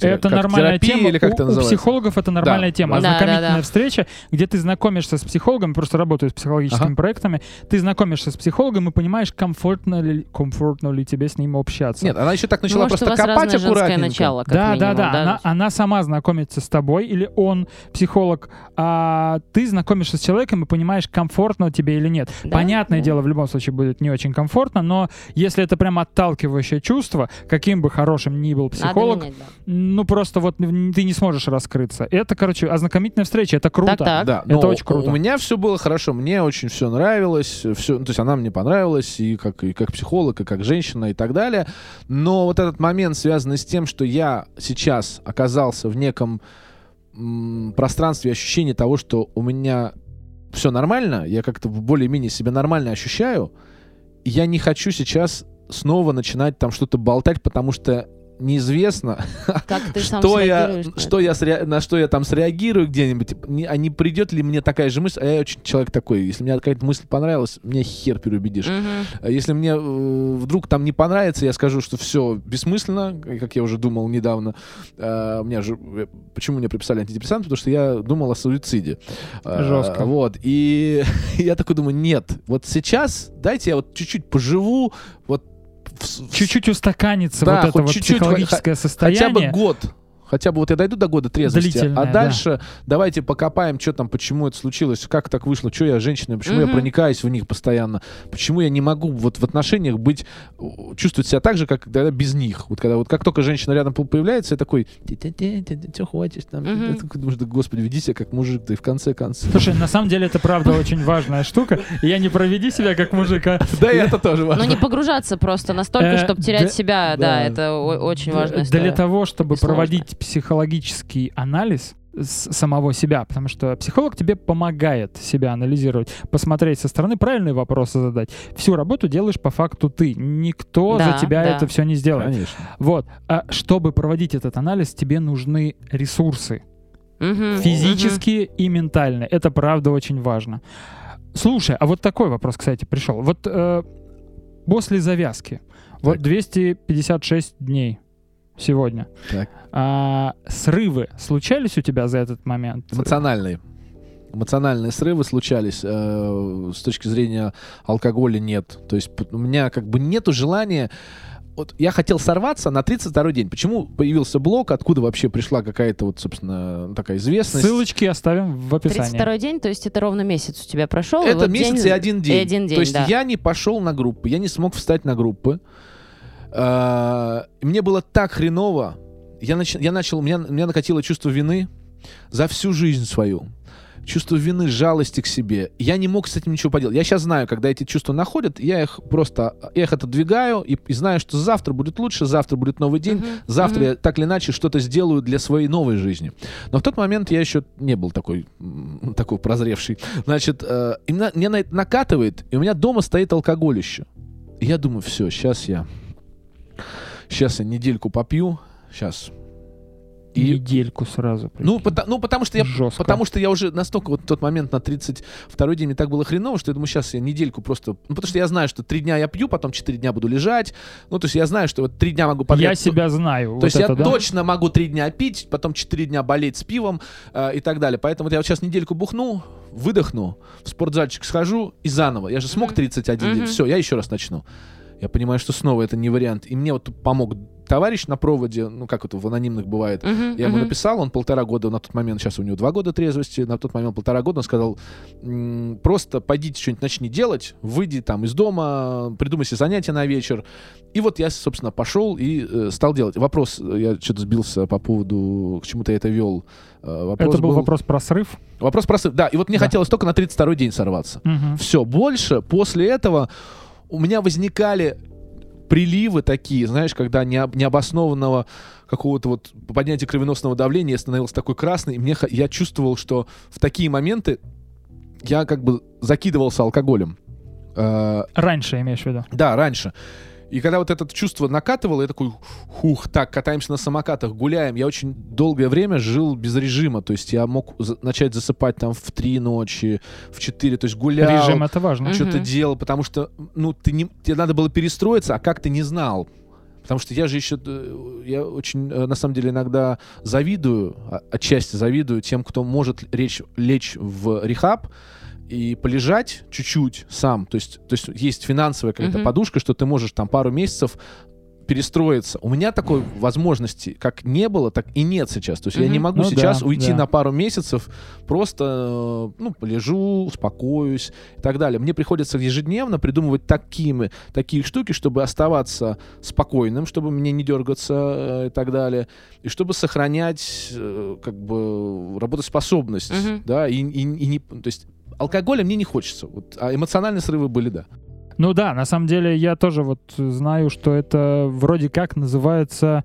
Это как нормальная терапия, тема, или как это у, у психологов это нормальная да. тема, ознакомительная да, да, да. встреча, где ты знакомишься с психологом, просто работаю с психологическими ага. проектами, ты знакомишься с психологом и понимаешь, комфортно ли, комфортно ли тебе с ним общаться. Нет, она еще так начала ну, может, просто копать аккуратненько. Начало, да, минимум, да, да, да, она, она сама знакомится с тобой, или он, психолог, а ты знакомишься с человеком и понимаешь, комфортно тебе или нет. Да? Понятное да. дело, в любом случае будет не очень комфортно, но если это прям отталкивающее чувство, каким бы хорошим ни был психолог, надо менять, да. ну, просто вот ты не сможешь раскрыться. Это, короче, ознакомительная встреча, это круто. Так, так. Да, это очень круто. У меня все было хорошо, мне очень все нравилось, все, ну, то есть она мне понравилась, и как, и как психолог, и как женщина, и так далее. Но вот этот момент, связанный с тем, что я сейчас оказался в неком м, пространстве ощущения того, что у меня все нормально, я как-то более-менее себя нормально ощущаю, и я не хочу сейчас снова начинать там что-то болтать, потому что неизвестно, что я, что я сре... на что я там среагирую где-нибудь, не, а не придет ли мне такая же мысль, а я очень человек такой, если мне какая-то мысль понравилась, мне хер переубедишь. Угу. Если мне э, вдруг там не понравится, я скажу, что все бессмысленно, как я уже думал недавно, э, у меня же, почему мне приписали антидепрессант, потому что я думал о суициде. Жестко. Э, вот, и я такой думаю, нет, вот сейчас дайте я вот чуть-чуть поживу, вот чуть-чуть устаканится да, вот это вот чуть-чуть психологическое х- состояние. Хотя бы год. Хотя бы вот я дойду до года трезвости. Длительное, а дальше да. давайте покопаем, что там, почему это случилось, как так вышло, что я женщина, почему mm-hmm. я проникаюсь в них постоянно, почему я не могу вот в отношениях быть, чувствовать себя так же, как когда без них. Вот когда вот как только женщина рядом появляется, я такой, что хочешь там, господи, веди себя как мужик, ты в конце концов. Слушай, на самом деле это правда очень важная штука. Я не проведи себя как мужика. Да, это тоже важно. Но не погружаться просто настолько, чтобы терять себя, да, это очень важная история. Для того, чтобы проводить психологический анализ самого себя, потому что психолог тебе помогает себя анализировать, посмотреть со стороны, правильные вопросы задать. Всю работу делаешь по факту ты. Никто да, за тебя да. это все не сделает. Конечно. Вот. А чтобы проводить этот анализ, тебе нужны ресурсы. Угу. Физические угу. и ментальные. Это правда очень важно. Слушай, а вот такой вопрос, кстати, пришел. Вот э, после завязки, вот двести пятьдесят шесть дней сегодня. Так. А, срывы случались у тебя за этот момент? Эмоциональные. Эмоциональные срывы случались. Э, с точки зрения алкоголя нет. То есть у меня как бы нету желания... Вот я хотел сорваться на тридцать второй день. Почему появился блог? Откуда вообще пришла какая-то вот, собственно, такая известность? Ссылочки оставим в описании. тридцать второй день, то есть это ровно месяц у тебя прошел. Это и вот месяц день, и один день. И один день. То есть да. я не пошел на группы, я не смог встать на группы. Мне было так хреново. Я, нач... я начал, меня... меня накатило чувство вины за всю жизнь свою. Чувство вины, жалости к себе. Я не мог с этим ничего поделать. Я сейчас знаю, когда эти чувства находят, я их просто я их отодвигаю и, и знаю, что завтра будет лучше, завтра будет новый день, uh-huh. завтра uh-huh. я так или иначе что-то сделаю для своей новой жизни. Но в тот момент я еще не был такой, такой прозревший. Значит, э, меня, меня на это накатывает, и у меня дома стоит алкоголище. И я думаю, все, сейчас я... Сейчас я недельку попью. Сейчас. И... Недельку сразу. Ну, потому, ну потому, что я, потому что я уже настолько вот в тот момент на тридцать второй день мне так было хреново, что я думаю, сейчас я недельку просто... Ну, потому что я знаю, что три дня я пью, потом четыре дня буду лежать. Ну, то есть я знаю, что вот три дня могу... Подряд... Я себя знаю. То вот есть это, я да? точно могу три дня пить, потом четыре дня болеть с пивом э, и так далее. Поэтому вот я вот сейчас недельку бухну, выдохну, в спортзальчик схожу и заново. Я же смог тридцать один mm-hmm. день. Все, я еще раз начну. Я понимаю, что снова это не вариант. И мне вот помог товарищ на проводе, ну, как это в анонимных бывает. Uh-huh, я ему uh-huh. написал, он полтора года на тот момент, сейчас у него два года трезвости, на тот момент полтора года, он сказал, м-м, просто пойдите что-нибудь начни делать, выйди там из дома, придумай себе занятия на вечер. И вот я, собственно, пошел и э, стал делать. Вопрос, я что-то сбился по поводу, к чему-то я это вел. Э, вопрос это был, был вопрос про срыв? Вопрос про срыв, да. И вот мне да. хотелось только на тридцать второй день сорваться. Uh-huh. Все, больше после этого... У меня возникали приливы такие, знаешь, когда необоснованного какого-то вот поднятия кровеносного давления я становился такой красный, и мне, я чувствовал, что в такие моменты я как бы закидывался алкоголем. Раньше, имеешь в виду? Да, раньше. И когда вот это чувство накатывало, я такой, хух, так, катаемся на самокатах, гуляем. Я очень долгое время жил без режима. То есть я мог за- начать засыпать там в три ночи, в четыре. То есть гулял. Режим — это важно. Что-то угу. делал, потому что, ну, ты не, тебе надо было перестроиться, а как ты не знал. Потому что я же еще, я очень, на самом деле, иногда завидую, отчасти завидую тем, кто может лечь, лечь в рехаб и полежать чуть-чуть сам. То есть, то есть есть финансовая какая-то mm-hmm. подушка, что ты можешь там пару месяцев перестроиться. У меня такой возможности как не было, так и нет сейчас. То есть mm-hmm. я не могу ну, сейчас да, уйти да. на пару месяцев, просто ну, полежу, успокоюсь и так далее. Мне приходится ежедневно придумывать такие, такие штуки, чтобы оставаться спокойным, чтобы мне не дергаться и так далее, и чтобы сохранять как бы работоспособность. Mm-hmm. Да, и, и, и не, то есть алкоголя мне не хочется. Вот, а эмоциональные срывы были, да. Ну да, на самом деле я тоже вот знаю, что это вроде как называется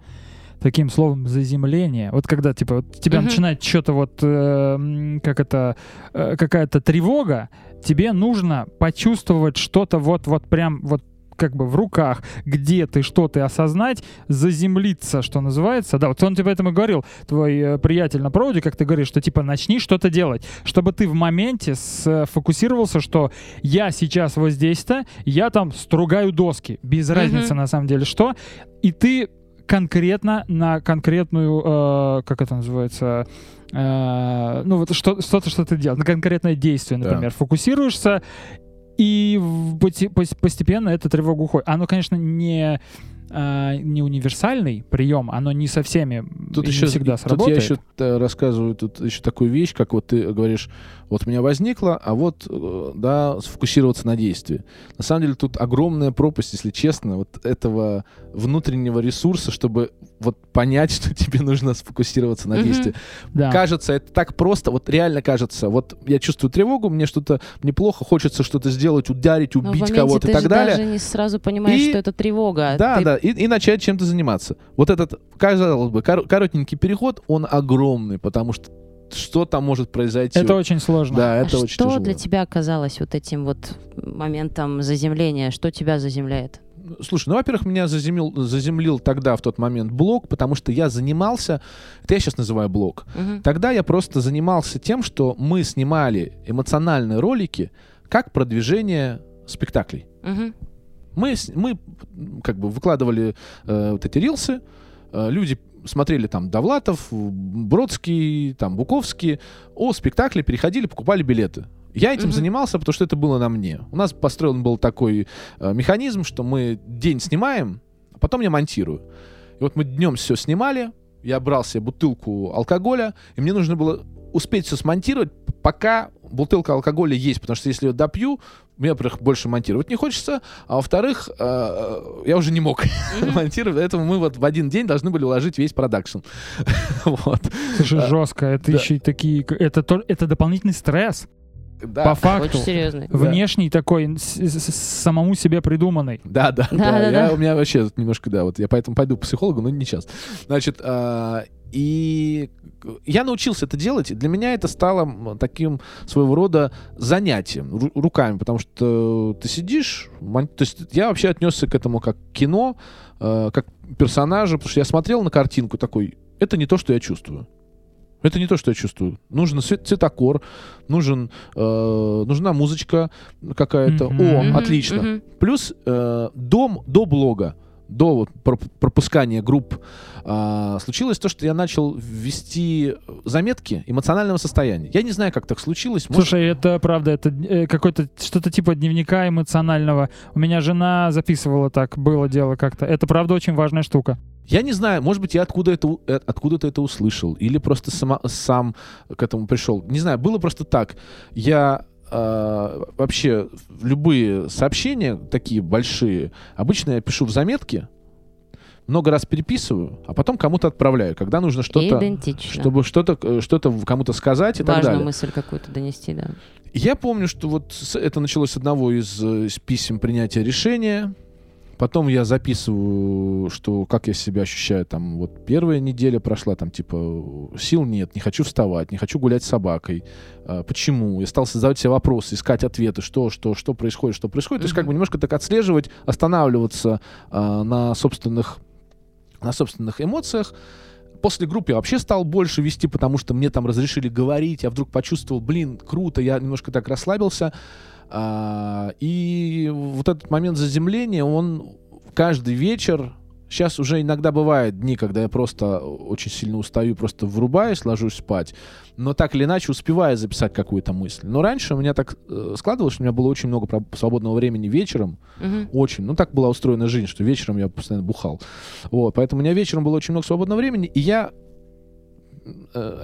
таким словом заземление. Вот когда типа вот тебя uh-huh. начинает что-то вот э, как это э, какая-то тревога, тебе нужно почувствовать что-то вот вот прям вот как бы в руках, где ты, что ты осознать, заземлиться, что называется. Да, вот он тебе этому говорил, твой приятель на проводе, как ты говоришь, что типа начни что-то делать, чтобы ты в моменте сфокусировался, что я сейчас вот здесь-то, я там стругаю доски, без mm-hmm. разницы на самом деле что, и ты конкретно на конкретную, э, как это называется, э, ну вот что, что-то, что ты делаешь, на конкретное действие, например, да. фокусируешься, и постепенно эта тревога уходит. Оно, конечно, не, э, не универсальный прием, оно не со всеми тут не еще, всегда сработает. Тут я еще рассказываю тут еще такую вещь, как вот ты говоришь, вот у меня возникло, а вот, да, сфокусироваться на действии. На самом деле тут огромная пропасть, если честно, вот этого внутреннего ресурса, чтобы вот понять, что тебе нужно сфокусироваться на mm-hmm. действии. Да. Кажется, это так просто, вот реально кажется, вот я чувствую тревогу, мне что-то неплохо, хочется что-то сделать, ударить, убить кого-то и так далее. Ты даже не сразу понимаешь, и... что это тревога. Да, ты... да, и, и начать чем-то заниматься. Вот этот, казалось бы, кор- коротенький переход, он огромный, потому что что там может произойти? Это очень сложно. Да, это а очень что тяжело. Для тебя оказалось вот этим вот моментом заземления? Что тебя заземляет? Слушай, ну, во-первых, меня заземлил, заземлил тогда в тот момент блог, потому что я занимался, это я сейчас называю блог, угу. тогда я просто занимался тем, что мы снимали эмоциональные ролики как продвижение спектаклей. Угу. Мы, мы как бы выкладывали э, вот эти рилсы, э, люди смотрели там Довлатов, Бродский, там Буковский, о спектакле, переходили, покупали билеты. Я этим mm-hmm. занимался, потому что это было на мне. У нас построен был такой э, механизм, что мы день снимаем, а потом я монтирую. И вот мы днем все снимали, я брал себе бутылку алкоголя, и мне нужно было успеть все смонтировать, пока бутылка алкоголя есть, потому что если ее допью, мне, во-первых, больше монтировать не хочется, а во-вторых, э, я уже не мог mm-hmm. монтировать, поэтому мы вот в один день должны были уложить весь продакшн. Вот. Слушай, жестко, это да. еще и такие... Это, это дополнительный стресс. Да. По факту. Очень серьезный. Внешний да. такой, с- с- самому себе придуманный. Да, да, да. да, да, я, да. У меня вообще немножко, да, вот я поэтому пойду по психологу, но не сейчас. Значит, э- и я научился это делать, и для меня это стало таким своего рода занятием ру- руками, потому что ты сидишь, мон- то есть я вообще отнесся к этому как к кино, э- как к персонажу, потому что я смотрел на картинку такой, это не то, что я чувствую. Это не то, что я чувствую. Нужен цветокор, нужен, э, нужна музычка какая-то. Mm-hmm. О, отлично. Mm-hmm. Плюс э, дом, до блога, до вот, пропускания групп э, случилось то, что я начал ввести заметки эмоционального состояния. Я не знаю, как так случилось. Может... Слушай, это правда, это э, какой-то что-то типа дневника эмоционального. У меня жена записывала так, было дело как-то. Это правда очень важная штука. Я не знаю, может быть, я откуда это, откуда-то это услышал, или просто сама, сам к этому пришел. Не знаю, было просто так. Я э, вообще любые сообщения, такие большие, обычно я пишу в заметке, много раз переписываю, а потом кому-то отправляю, когда нужно что-то... Идентично. Чтобы что-то, что-то кому-то сказать и Важную так далее. Важную мысль какую-то донести, да. Я помню, что вот это началось с одного из, из писем принятия решения. Потом я записываю, что как я себя ощущаю, там, вот первая неделя прошла, там, типа, сил нет, не хочу вставать, не хочу гулять с собакой. А, почему? Я стал задавать себе вопросы, искать ответы, что, что, что происходит, что происходит. Mm-hmm. То есть, как бы, немножко так отслеживать, останавливаться а, на собственных, на собственных эмоциях. После группы я вообще стал больше вести, потому что мне там разрешили говорить, я вдруг почувствовал, блин, круто, я немножко так расслабился. А, и вот этот момент заземления, он каждый вечер Сейчас уже иногда бывают дни, когда я просто очень сильно устаю, просто врубаюсь, ложусь спать, но так или иначе успеваю записать какую-то мысль. Но раньше у меня так складывалось, что у меня было очень много свободного времени вечером. Угу. Очень. Ну, так была устроена жизнь, что вечером я постоянно бухал. Вот. Поэтому у меня вечером было очень много свободного времени, и я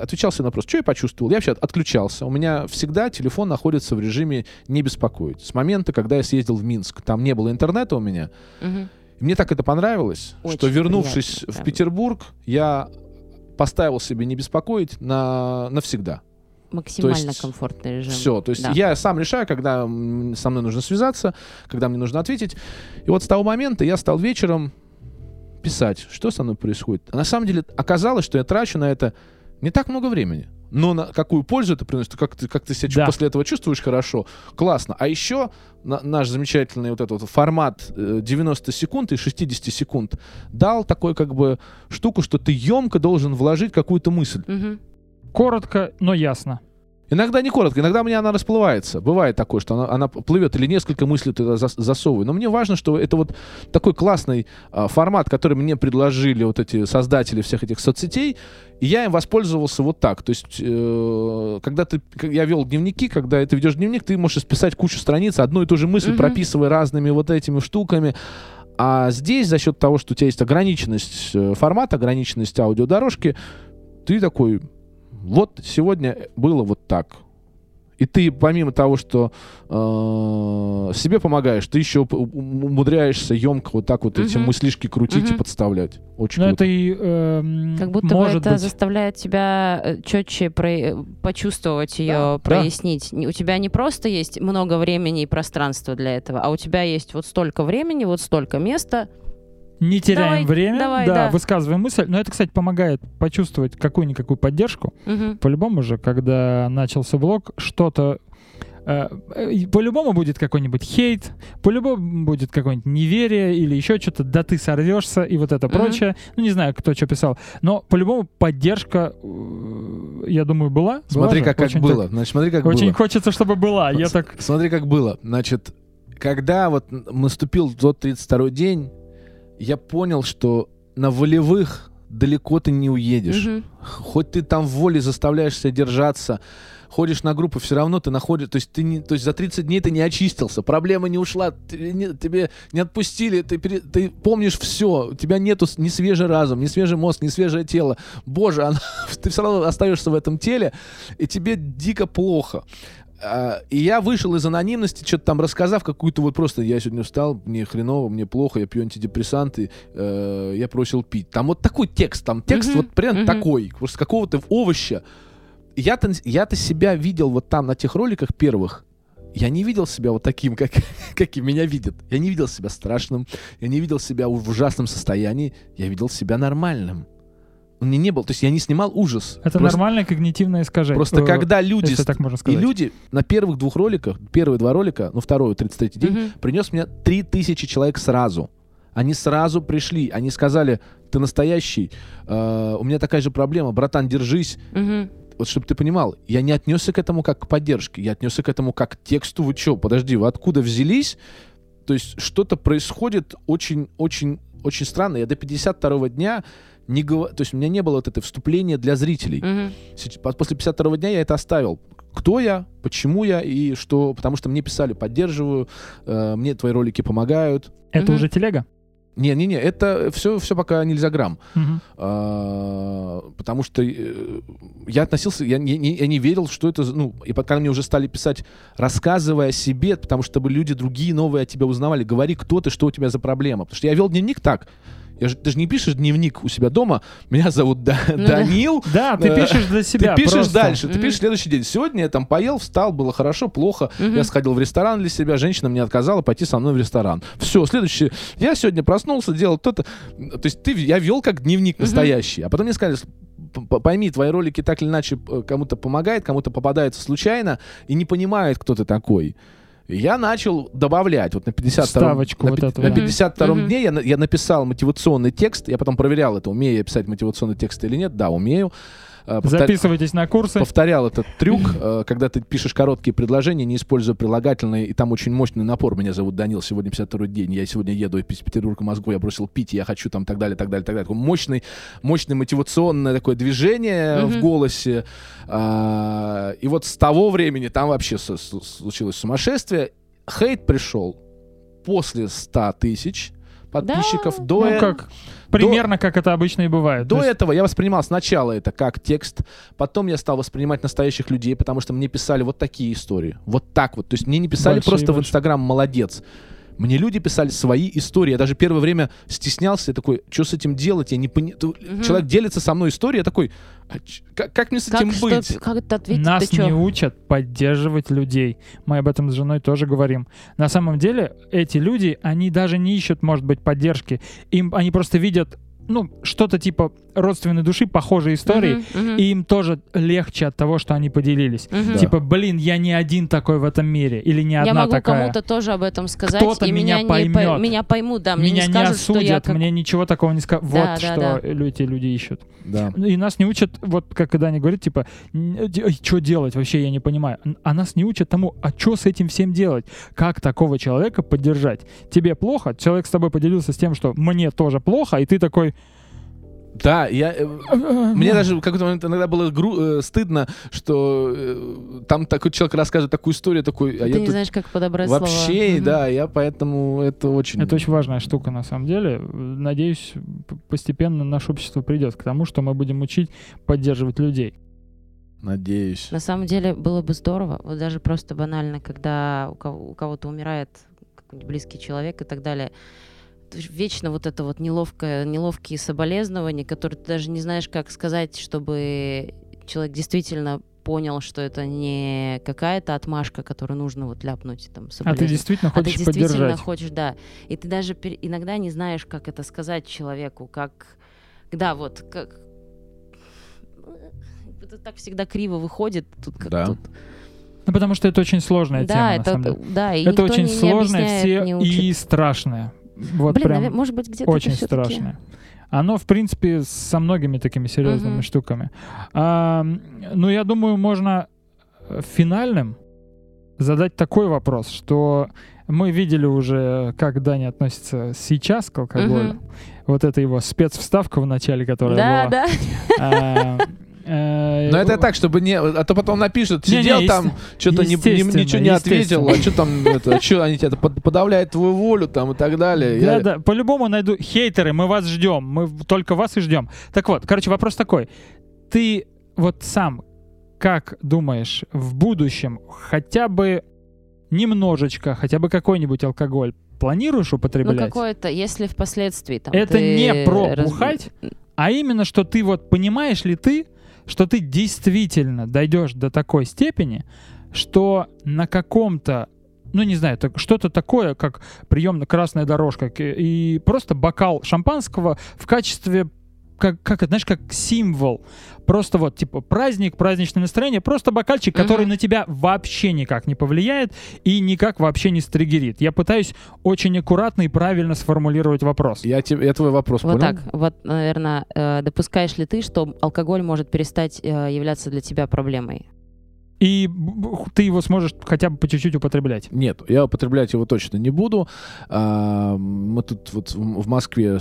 отвечал себе на вопрос, что я почувствовал. Я вообще отключался. У меня всегда телефон находится в режиме «не беспокоить». С момента, когда я съездил в Минск. Там не было интернета у меня. Угу. Мне так это понравилось, очень что, вернувшись приятно, в Петербург, я поставил себе «не беспокоить» на, навсегда. Максимально то есть комфортный режим. Все. То есть да. Я сам решаю, когда со мной нужно связаться, когда мне нужно ответить. И вот с того момента я стал вечером писать, что со мной происходит. На самом деле оказалось, что я трачу на это не так много времени. Но на какую пользу это приносит, как ты, как ты себя да. после этого чувствуешь хорошо, классно. А еще на, наш замечательный вот этот вот формат девяносто секунд и шестьдесят секунд дал такой как бы штуку, что ты емко должен вложить какую-то мысль. Угу. Коротко, но ясно. Иногда не коротко, иногда у меня она расплывается. Бывает такое, что она, она плывет или несколько мыслей туда засовываю. Но мне важно, что это вот такой классный а, формат, который мне предложили вот эти создатели всех этих соцсетей, и я им воспользовался вот так. То есть, э, когда ты, я вел дневники, когда ты ведешь дневник, ты можешь списать кучу страниц, одну и ту же мысль, mm-hmm. прописывая разными вот этими штуками. А здесь, за счет того, что у тебя есть ограниченность формата, ограниченность аудиодорожки, ты такой... Вот сегодня было вот так. И ты помимо того, что э, себе помогаешь, ты еще умудряешься емко вот так вот угу. эти мыслишки крутить угу. и подставлять. Очень Но круто. Это и, э, как будто может бы это быть... заставляет тебя четче про... почувствовать ее, да, прояснить. Да. У тебя не просто есть много времени и пространства для этого, а у тебя есть вот столько времени, вот столько места. Не теряем давай, время, давай, да, да, высказываем мысль. Но это, кстати, помогает почувствовать какую-никакую поддержку. Угу. По-любому же, когда начался блог, что-то... Э, по-любому будет какой-нибудь хейт, по-любому будет какое-нибудь неверие или еще что-то, да ты сорвешься и вот это угу. прочее. Ну, не знаю, кто что писал. Но, по-любому, поддержка, я думаю, была. Смотри, была как, как было. Так, Значит, смотри, как очень было. Хочется, чтобы была. Я С- так... Смотри, как было. Значит, когда вот наступил тот тридцать второй день, я понял, что на волевых далеко ты не уедешь. Угу. Хоть ты там в воле заставляешь себя держаться, ходишь на группу, все равно ты находишь... То есть, ты не, то есть за тридцать дней ты не очистился, проблема не ушла, ты, не, тебе не отпустили, ты, ты помнишь все, у тебя нету ни свежий разум, ни свежий мозг, ни свежее тело. Боже, она, ты все равно остаешься в этом теле, и тебе дико плохо. И я вышел из анонимности, что-то там рассказав какую-то вот просто, я сегодня встал, мне хреново, мне плохо, я пью антидепрессанты, э, я бросил пить. Там вот такой текст, там текст mm-hmm. вот прям mm-hmm. такой, просто какого-то овоща. Я-то, я-то себя видел вот там на тех роликах первых, я не видел себя вот таким, как, каким меня видят. Я не видел себя страшным, я не видел себя в ужасном состоянии, я видел себя нормальным. Он мне не был, то есть я не снимал ужас. Это просто нормальное когнитивное искажение. Просто э, когда люди... Ст... Так можно сказать. И люди на первых двух роликах, первые два ролика, ну второй, тридцать третий день, mm-hmm. принес мне три тысячи человек сразу. Они сразу пришли, они сказали, ты настоящий, э, у меня такая же проблема, братан, держись. Mm-hmm. Вот чтобы ты понимал, я не отнесся к этому как к поддержке, я отнесся к этому как к тексту, вы что, подожди, вы откуда взялись? То есть что-то происходит очень-очень... Очень странно, я до пятьдесят второго дня не гов... То есть у меня не было вот это вступление для зрителей. Угу. После пятьдесят второго дня я это оставил. Кто я, почему я и что... Потому что мне писали, поддерживаю, э, мне твои ролики помогают. Это угу. уже телега? Не-не-не, это все, все пока нельзя грамм. Угу. Потому что я относился, я не, я не верил, что это... Ну, и пока мне уже стали писать, рассказывая о себе, потому что люди другие, новые о тебе узнавали, говори, кто ты, что у тебя за проблема. Потому что я вел дневник так. Я же, ты же не пишешь дневник у себя дома. Меня зовут да, Данил. Да, ты пишешь для себя. Ты пишешь просто. Дальше, mm-hmm. ты пишешь следующий день. Сегодня я там поел, встал, было хорошо, плохо. Mm-hmm. Я сходил в ресторан для себя, женщина мне отказала пойти со мной в ресторан. Все, следующее. Я сегодня проснулся, делал то-то. То есть ты, я вел как дневник настоящий. Mm-hmm. А потом мне сказали, пойми, твои ролики так или иначе кому-то помогают, кому-то попадаются случайно и не понимают, кто ты такой. Я начал добавлять. Вот на пятьдесят втором, на, вот на пятьдесят втором mm-hmm. дне я, я написал мотивационный текст. Я потом проверял это, умею я писать мотивационный текст или нет. Да, умею. повтор... Записывайтесь на курсы. Повторял этот трюк, когда ты пишешь короткие предложения, не используя прилагательные, и там очень мощный напор. Меня зовут Данил, сегодня пятьдесят второй день, я сегодня еду из Петербурга в Москву, я бросил пить, я хочу там так далее, так далее, так далее. Такое мощный, мощное мотивационное такое движение mm-hmm. в голосе. И вот с того времени там вообще случилось сумасшествие. Хейт пришел после ста тысяч подписчиков. Да. До ну, э... как, примерно до... как это обычно и бывает. До То этого есть... я воспринимал сначала это как текст, потом я стал воспринимать настоящих людей, потому что мне писали вот такие истории. Вот так вот. То есть мне не писали большие, просто большие. В Инстаграм «молодец». Мне люди писали свои истории. Я даже первое время стеснялся. Я такой, что с этим делать? Я не пони... угу. Человек делится со мной историей. Я такой, а ч... как, как мне с как, этим что, быть? Как это ответить? Нас не учат поддерживать людей. Мы об этом с женой тоже говорим. На самом деле эти люди, они даже не ищут, может быть, поддержки. Им, они просто видят... ну, что-то типа родственной души, похожие истории, uh-huh, uh-huh. и им тоже легче от того, что они поделились. Uh-huh. Да. Типа, блин, я не один такой в этом мире, или не я одна такая. Я могу кому-то тоже об этом сказать, кто-то и меня, меня поймет. Не по... Меня поймут, да, мне меня не скажут, не осудят, что я... Как... Мне ничего такого не скажут. Да, вот да, что да. эти люди ищут. Да. И нас не учат, вот как и Даня говорит, типа, что делать вообще, я не понимаю. А нас не учат тому, а что с этим всем делать? Как такого человека поддержать? Тебе плохо? Человек с тобой поделился с тем, что мне тоже плохо, и ты такой... Да, я, мне даже в какой-то момент иногда было гру- э, стыдно, что э, там такой человек рассказывает такую историю, такой... А ты я не знаешь, как подобрать вообще, слова. Вообще, да, я поэтому это очень... Это очень важная штука, на самом деле. Надеюсь, постепенно наше общество придет к тому, что мы будем учить поддерживать людей. Надеюсь. На самом деле было бы здорово, вот даже просто банально, когда у, кого- у кого-то умирает какой-нибудь близкий человек и так далее... Вечно вот это вот неловкое, неловкие соболезнования, которые ты даже не знаешь, как сказать, чтобы человек действительно понял, что это не какая-то отмашка, которую нужно вот ляпнуть там соболезнования. А ты действительно хочешь поддержать. А ты действительно поддержать. хочешь, да. И ты даже пер- иногда не знаешь, как это сказать человеку, как... Да, вот, как... Это так всегда криво выходит. Тут как да. тут... Ну, потому что это очень сложная да, тема, это, да, и это очень не, сложная не объясняет, все и страшная. Вот Блин, прям наверное, может быть, где-то очень страшное. Оно, в принципе, со многими такими серьезными uh-huh. штуками. А, ну, я думаю, можно финальным задать такой вопрос, что мы видели уже, как Даня относится сейчас к алкоголю. Uh-huh. Вот это его спецвставка в начале, которая да, была. Да, да. А, Но это так, чтобы не... А то потом напишут, сидел не, не, там, что-то не, ничего не ответил, а что там, это, что они тебя подавляют твою волю там и так далее. Да, Я... да, по-любому найду. Хейтеры, мы вас ждем, мы только вас и ждем. Так вот, короче, вопрос такой. Ты вот сам как думаешь в будущем хотя бы немножечко, хотя бы какой-нибудь алкоголь планируешь употреблять? Ну какое-то, если впоследствии там... Это не про бухать, а именно, что ты вот понимаешь ли ты, что ты действительно дойдешь до такой степени, что на каком-то, ну не знаю, так, что-то такое, как приемно-красная дорожка, и просто бокал шампанского в качестве, как, как, знаешь, как символ. Просто вот, типа, праздник, праздничное настроение, просто бокальчик, который mm-hmm. на тебя вообще никак не повлияет и никак вообще не стригерит. Я пытаюсь очень аккуратно и правильно сформулировать вопрос. Я, я твой вопрос вот понял. Вот так, вот, наверное, допускаешь ли ты, что алкоголь может перестать являться для тебя проблемой? И ты его сможешь хотя бы по чуть-чуть употреблять? Нет, я употреблять его точно не буду. Мы тут вот в Москве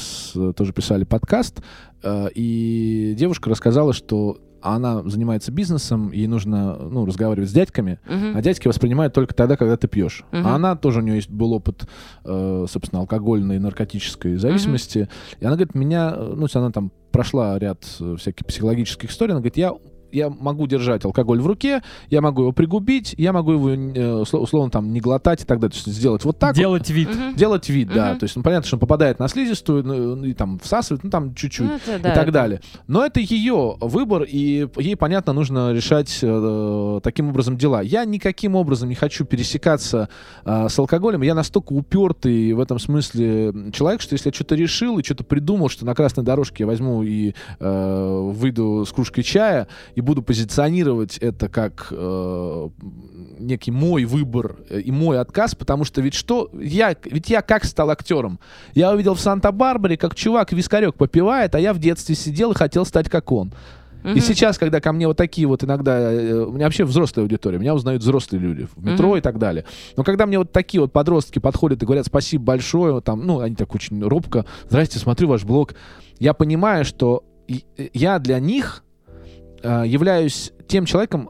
тоже писали подкаст, и девушка рассказала, что она занимается бизнесом, ей нужно ну, разговаривать с дядьками, uh-huh. а дядьки воспринимают только тогда, когда ты пьешь. Uh-huh. А она тоже, у нее есть, был опыт, э, собственно, алкогольной, наркотической зависимости. Uh-huh. И она говорит, меня, ну, она там прошла ряд всяких психологических историй, она говорит, я... Я могу держать алкоголь в руке, я могу его пригубить, я могу его условно там не глотать и так далее. То есть сделать вот так. Делать вот. вид. Uh-huh. Делать вид, uh-huh. да. То есть, ну, понятно, что он попадает на слизистую, ну, и там всасывает, ну, там чуть-чуть ну, это, да, и так это... далее. Но это ее выбор, и ей, понятно, нужно решать э, таким образом дела. Я никаким образом не хочу пересекаться э, с алкоголем. Я настолько упертый в этом смысле человек, что если я что-то решил и что-то придумал, что на красной дорожке я возьму и э, выйду с кружкой чая и буду позиционировать это как э, некий мой выбор и мой отказ, потому что ведь что, я, ведь я как стал актером? Я увидел в Санта-Барбаре, как чувак вискарек попивает, а я в детстве сидел и хотел стать как он. Uh-huh. И сейчас, когда ко мне вот такие вот иногда... У меня вообще взрослая аудитория, меня узнают взрослые люди в метро uh-huh. и так далее. Но когда мне вот такие вот подростки подходят и говорят спасибо большое, там, ну, они так очень робко, здрасте, смотрю ваш блог, я понимаю, что я для них являюсь тем человеком,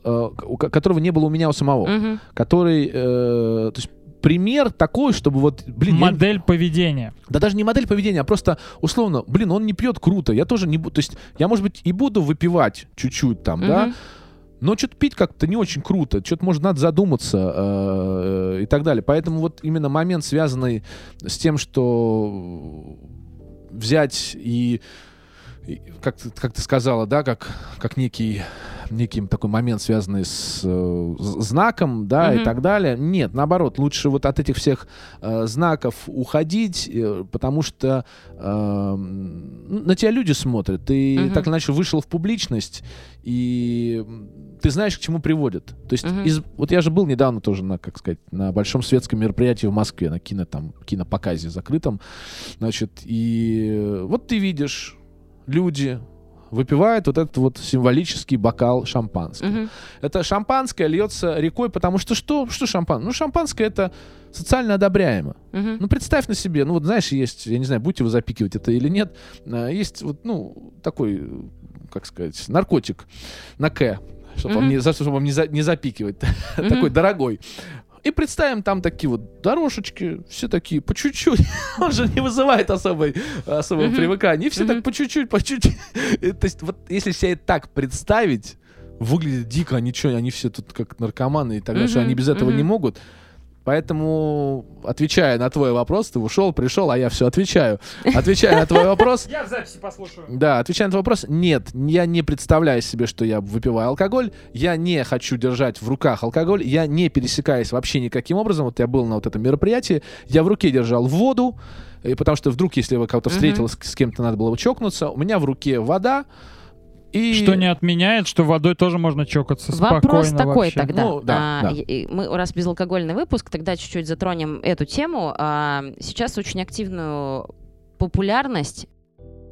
которого не было у меня у самого, uh-huh. который... То есть, пример такой, чтобы вот... Блин, модель я... поведения. Да даже не модель поведения, а просто условно, блин, он не пьет, круто, я тоже не буду... То есть я, может быть, и буду выпивать чуть-чуть там, mm-hmm. да, но что-то пить как-то не очень круто, что-то, может, надо задуматься и так далее. Поэтому вот именно момент, связанный с тем, что взять и... Как ты, как ты сказала, да, как, как некий, некий такой момент, связанный с, э, с знаком, да, mm-hmm. и так далее. Нет, наоборот, лучше вот от этих всех э, знаков уходить, э, потому что э, на тебя люди смотрят. Ты mm-hmm. так или иначе вышел в публичность, и ты знаешь, к чему приводит. То есть, mm-hmm. из, вот я же был недавно тоже на, как сказать, на большом светском мероприятии в Москве, на кино, там, кинопоказе закрытом, значит, и вот ты видишь... Люди выпивают вот этот вот символический бокал шампанского. Uh-huh. Это шампанское льется рекой, потому что что? Что шампан? Ну, шампанское — это социально одобряемо. Uh-huh. Ну, представь на себе, ну, вот знаешь, есть, я не знаю, будете вы запикивать это или нет, есть вот, ну, такой, как сказать, наркотик на К, чтобы uh-huh. вам, не, чтобы вам не, за, не запикивать, uh-huh. такой дорогой. И представим, там такие вот дорожечки, все такие по чуть-чуть. Он же не вызывает особой, особого uh-huh. привыкания. И все uh-huh. так по чуть-чуть, по чуть-чуть. То есть вот если себе это так представить, выглядит дико, они что, они все тут как наркоманы и так далее, uh-huh. что они без этого uh-huh. не могут. Поэтому, отвечая на твой вопрос, ты ушел, пришел, а я все отвечаю. Отвечая на твой вопрос... Я в записи послушаю. Да, отвечая на твой вопрос, нет, я не представляю себе, что я выпиваю алкоголь, я не хочу держать в руках алкоголь, я не пересекаюсь вообще никаким образом. Вот я был на вот этом мероприятии, я в руке держал воду, и потому что вдруг, если я кого-то встретил, mm-hmm. с кем-то надо было чокнуться, у меня в руке вода. И... Что не отменяет, что водой тоже можно чокаться спокойно. Вопрос такой вообще. Тогда. Ну, да, а, да. Мы, раз безалкогольный выпуск, тогда чуть-чуть затронем эту тему. А, сейчас очень активную популярность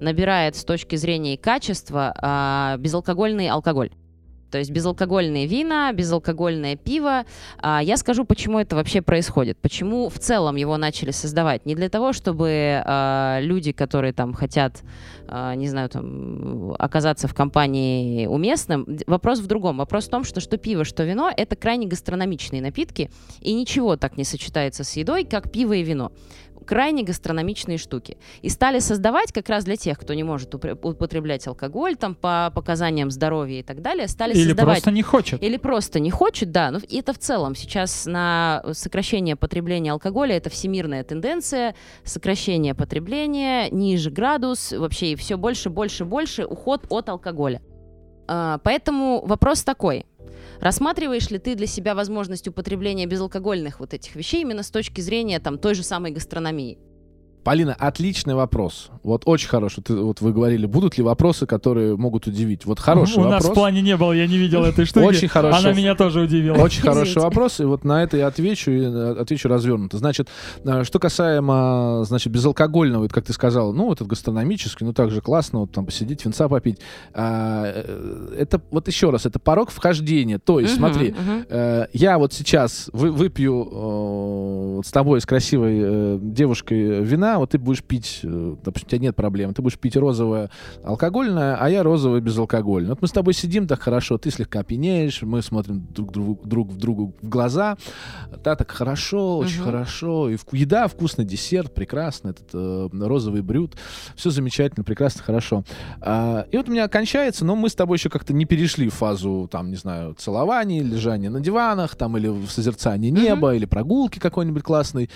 набирает с точки зрения качества а, безалкогольный алкоголь. То есть безалкогольные вина, безалкогольное пиво. А я скажу, почему это вообще происходит. Почему в целом его начали создавать. Не для того, чтобы а, люди, которые там хотят, а, не знаю, там, оказаться в компании уместным. Вопрос в другом. Вопрос в том, что что пиво, что вино — это крайне гастрономичные напитки. И ничего так не сочетается с едой, как пиво и вино. Крайне гастрономичные штуки. И стали создавать как раз для тех, кто не может употреблять алкоголь там, по показаниям здоровья и так далее. Стали Или создавать... просто не хочет. Или просто не хочет, да. Ну, и это в целом сейчас на сокращение потребления алкоголя — это всемирная тенденция. Сокращение потребления, ниже градус, вообще и все больше, больше, больше уход от алкоголя. А, поэтому вопрос такой. Рассматриваешь ли ты для себя возможность употребления безалкогольных вот этих вещей именно с точки зрения там, той же самой гастрономии? Полина, отличный вопрос. Вот очень хороший. Ты, вот вы говорили, будут ли вопросы, которые могут удивить. Вот хороший ну, у вопрос. У нас в плане не было, я не видел этой штуки. Очень хороший. Она меня тоже удивила. Очень хороший вопрос, и вот на это я отвечу, и отвечу развернуто. Значит, что касаемо, значит, безалкогольного, как ты сказала, ну, этот гастрономический, ну, так же классно, вот там посидеть, винца попить. Это, вот еще раз, это порог вхождения. То есть, смотри, я вот сейчас выпью с тобой, с красивой девушкой вина, вот ты будешь пить, допустим, у тебя нет проблем, ты будешь пить розовое алкогольное, а я розовое безалкогольное. Вот мы с тобой сидим так хорошо, ты слегка опьянеешь, мы смотрим друг, друг, друг другу в глаза, да, так хорошо, очень угу. хорошо, и вку- еда, вкусный десерт, прекрасно, этот э, розовый брют, все замечательно, прекрасно, хорошо. А, и вот у меня кончается, но мы с тобой еще как-то не перешли в фазу, там, не знаю, целования, лежания на диванах, там, или в созерцании неба, угу. или прогулки какой-нибудь классной.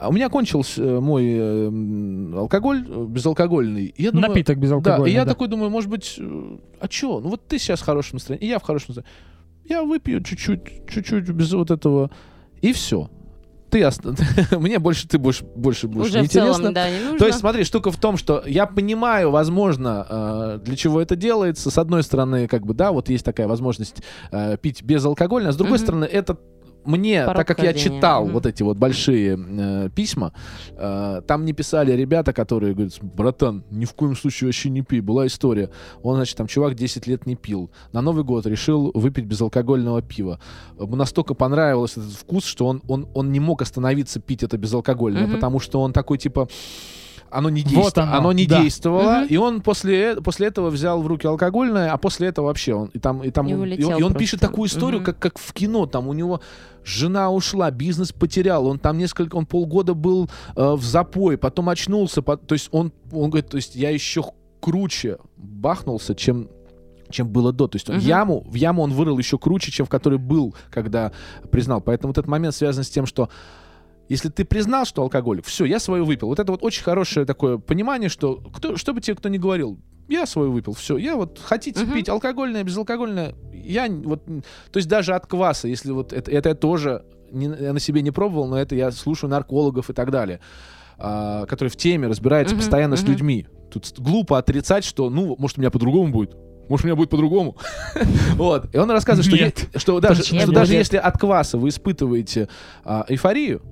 У меня кончился мой алкоголь безалкогольный. Я думаю, напиток безалкогольный. Да, и я да. такой думаю, может быть, а чё? Ну вот ты сейчас в хорошем настроении, и я в хорошем настроении. Я выпью чуть-чуть, чуть-чуть без вот этого, и все. Ты ост... мне больше ты больше больше будешь неинтересно. Да, не то есть смотри, штука в том, что я понимаю, возможно, для чего это делается. С одной стороны, как бы да, вот есть такая возможность пить безалкогольно, а с другой mm-hmm. стороны, это мне, порог так как хождения. Я читал mm-hmm. вот эти вот большие э, письма, э, там не писали ребята, которые говорят: братан, ни в коем случае вообще не пей. Была история. Он, значит, там чувак десять лет не пил. На Новый год решил выпить безалкогольного пива. Ему настолько понравился этот вкус, что он, он, он не мог остановиться пить это безалкогольное, mm-hmm. потому что он такой типа... Оно не, действ... вот оно. Оно не да. действовало, угу. и он после, после этого взял в руки алкогольное, а после этого вообще он и там и там и, он, и он пишет такую историю, угу. как, как в кино, там у него жена ушла, бизнес потерял, он там несколько, он полгода был э, в запое, потом очнулся, по... то есть он, он говорит, то есть я еще круче бахнулся, чем чем было до. То есть он uh-huh. яму, в яму он вырыл еще круче, чем в которой был, когда признал. Поэтому вот этот момент связан с тем, что если ты признал, что алкоголик, все, я свою выпил. Вот это вот очень хорошее такое понимание, что кто, что бы тебе кто ни говорил, я свою выпил, все. Я вот, хотите uh-huh. пить алкогольное, безалкогольное, я вот... То есть даже от кваса, если вот это, это я тоже не, я на себе не пробовал, но это я слушаю наркологов и так далее, а, которые в теме разбираются uh-huh. постоянно uh-huh. с людьми. Тут глупо отрицать, что, ну, может, у меня по-другому будет. Может, у меня будет по-другому. Вот. И он рассказывает, что, нет. Я, что даже, что даже если от кваса вы испытываете а, эйфорию,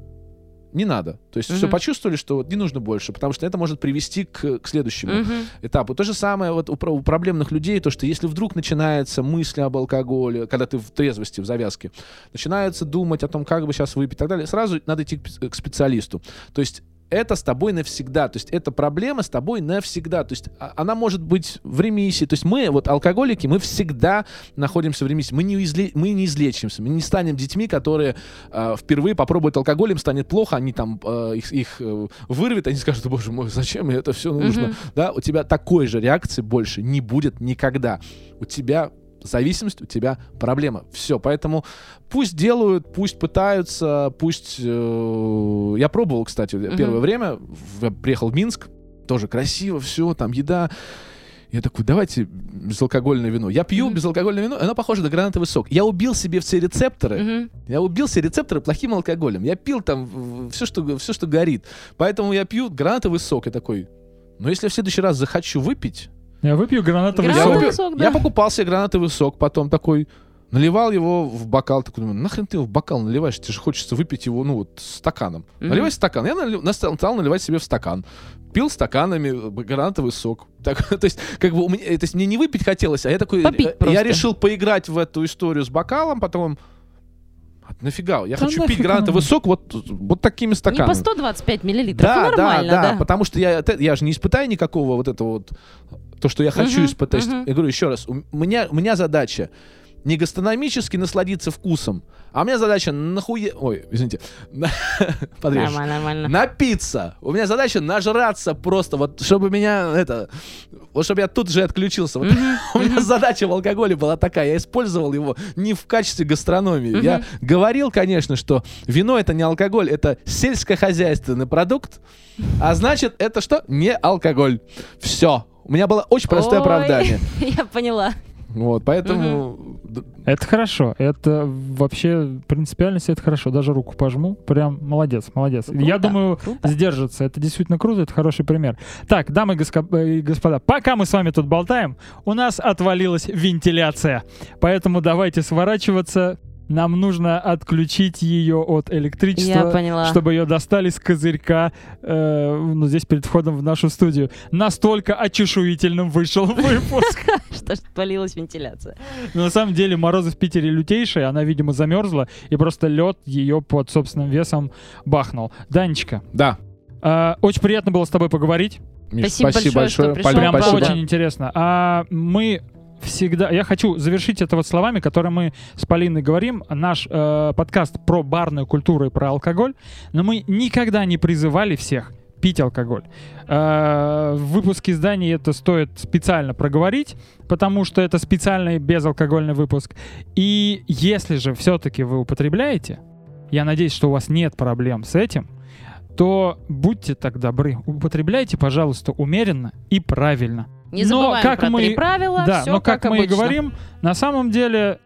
не надо. То есть uh-huh. все почувствовали, что не нужно больше, потому что это может привести к, к следующему uh-huh. этапу. То же самое вот у, у проблемных людей, то, что если вдруг начинается мысль об алкоголе, когда ты в трезвости, в завязке, начинается думать о том, как бы сейчас выпить и так далее, сразу надо идти к, к специалисту. То есть это с тобой навсегда. То есть эта проблема с тобой навсегда. То есть она может быть в ремиссии. То есть мы, вот алкоголики, мы всегда находимся в ремиссии. Мы не, изле... мы не излечимся. Мы не станем детьми, которые э, впервые попробуют алкоголь, им станет плохо, они там э, их, их э, вырвет, они скажут: боже мой, зачем мне это все нужно? Mm-hmm. Да? У тебя такой же реакции больше не будет никогда. У тебя... зависимость, у тебя проблема. Все, поэтому пусть делают, пусть пытаются, пусть... Э, я пробовал, кстати, uh-huh. первое время, я приехал в Минск, тоже красиво, все, там еда. Я такой: давайте безалкогольное вино. Я пью uh-huh. безалкогольное вино, оно похоже на гранатовый сок. Я убил себе все рецепторы, uh-huh. я убил все рецепторы плохим алкоголем. Я пил там все, что, все, что горит. Поэтому я пью гранатовый сок. Я такой: ну если я в следующий раз захочу выпить... Я выпью гранатовый, гранатовый сок. сок да. Я покупал себе гранатовый сок, потом такой наливал его в бокал. Такой думаю: нахрен ты его в бокал наливаешь? Тебе же хочется выпить его, ну вот, стаканом. Mm-hmm. Наливай стакан. Я налив, стал наливать себе в стакан. Пил стаканами гранатовый сок. Так, то есть, как бы, у меня, то есть, мне не выпить хотелось, а я такой... Попить я просто. решил поиграть в эту историю с бокалом, потом... Нафига? Я Там хочу нафиг, пить гранатовый ну... сок вот, вот такими стаканами. Не по сто двадцать пять миллилитров, да, нормально, да, да. Да, потому что я, я же не испытаю никакого вот этого вот, то, что я хочу uh-huh, испытать. Uh-huh. Я говорю еще раз, у меня, у меня задача не гастрономически насладиться вкусом, а у меня задача нахуя... Ой, извините. Подрежь. Нормально, нормально. Напиться. У меня задача нажраться просто, вот чтобы меня это... Вот чтобы я тут же отключился. Вот, mm-hmm. у меня mm-hmm. задача в алкоголе была такая. Я использовал его не в качестве гастрономии. Mm-hmm. Я говорил, конечно, что вино — это не алкоголь, это сельскохозяйственный продукт, а значит, это что? Не алкоголь. Все. У меня было очень простое Ой, оправдание. Я поняла. Вот, поэтому... Mm-hmm. Это хорошо. Это вообще принципиальность, это хорошо. Даже руку пожму. Прям молодец, молодец. Круто, я думаю, круто. Сдержится. Это действительно круто, это хороший пример. Так, дамы и господа, пока мы с вами тут болтаем, у нас отвалилась вентиляция. Поэтому давайте сворачиваться. Нам нужно отключить ее от электричества, чтобы ее достали с козырька э, ну, здесь перед входом в нашу студию. Настолько очешуительным вышел выпуск. Что ж, отвалилась вентиляция. На самом деле морозы в Питере лютейшие, она, видимо, замерзла, и просто лед ее под собственным весом бахнул. Данечка. Да. Очень приятно было с тобой поговорить. Спасибо большое. Прям очень интересно. А мы... Всегда. Я хочу завершить это вот словами, которые мы с Полиной говорим. Наш э, подкаст про барную культуру и про алкоголь. Но мы никогда не призывали всех пить алкоголь. Э, в выпуске издания это стоит специально проговорить, потому что это специальный безалкогольный выпуск. И если же все-таки вы употребляете, я надеюсь, что у вас нет проблем с этим, то будьте так добры, употребляйте, пожалуйста, умеренно и правильно. Не забываем но, как про мы, три правила, да, все но как, как мы обычно. Говорим, на самом деле,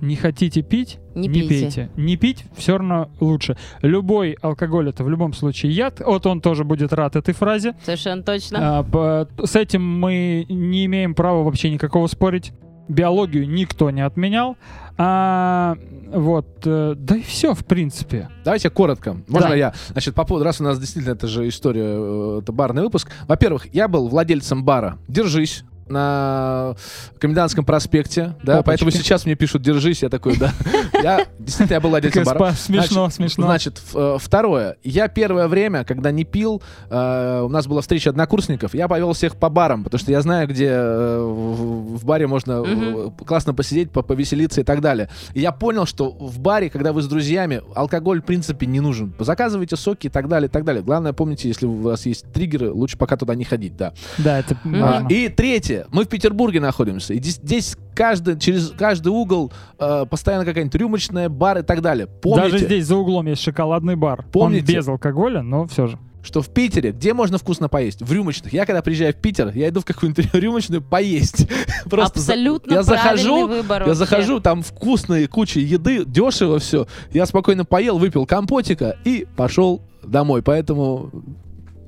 не хотите пить, не, не пейте. пейте. Не пить все равно лучше. Любой алкоголь — это в любом случае яд. Вот он тоже будет рад этой фразе. Совершенно точно. А, по, с этим мы не имеем права вообще никакого спорить. биологию никто не отменял. А, вот, да и все, в принципе. Давайте коротко. Можно да. я? Значит, по поводу, раз у нас действительно это же история, это барный выпуск. Во-первых, я был владельцем бара «Держись» на Комендантском проспекте, да, поэтому сейчас мне пишут «Держись», я такой, да. Я действительно я был владельцем бара. Смешно, смешно. Значит, второе. Я первое время, когда не пил, у нас была встреча однокурсников, я повел всех по барам, потому что я знаю, где в баре можно классно посидеть, повеселиться и так далее. И я понял, что в баре, когда вы с друзьями, алкоголь, в принципе, не нужен. Заказывайте соки и так далее, и так далее. Главное, помните, если у вас есть триггеры, лучше пока туда не ходить, да. Да, это важно. И третье. Мы в Петербурге находимся, и здесь каждый, через каждый угол э, постоянно какая-нибудь рюмочная, бар и так далее. Помните, даже здесь за углом есть шоколадный бар. Помните, он без алкоголя, но все же. Что в Питере, где можно вкусно поесть? В рюмочных. Я когда приезжаю в Питер, я иду в какую-нибудь рюмочную поесть. Просто абсолютно за... я захожу, выбор. Я захожу, там вкусные куча еды, дешево все. Я спокойно поел, выпил компотика и пошел домой. Поэтому...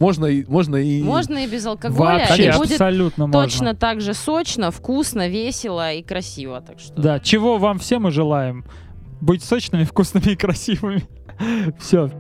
Можно и, можно и... Можно и без алкоголя. Вообще, будет абсолютно точно можно. Так же сочно, вкусно, весело и красиво. Так что... Да, чего вам всем и желаем. Быть сочными, вкусными и красивыми. Все.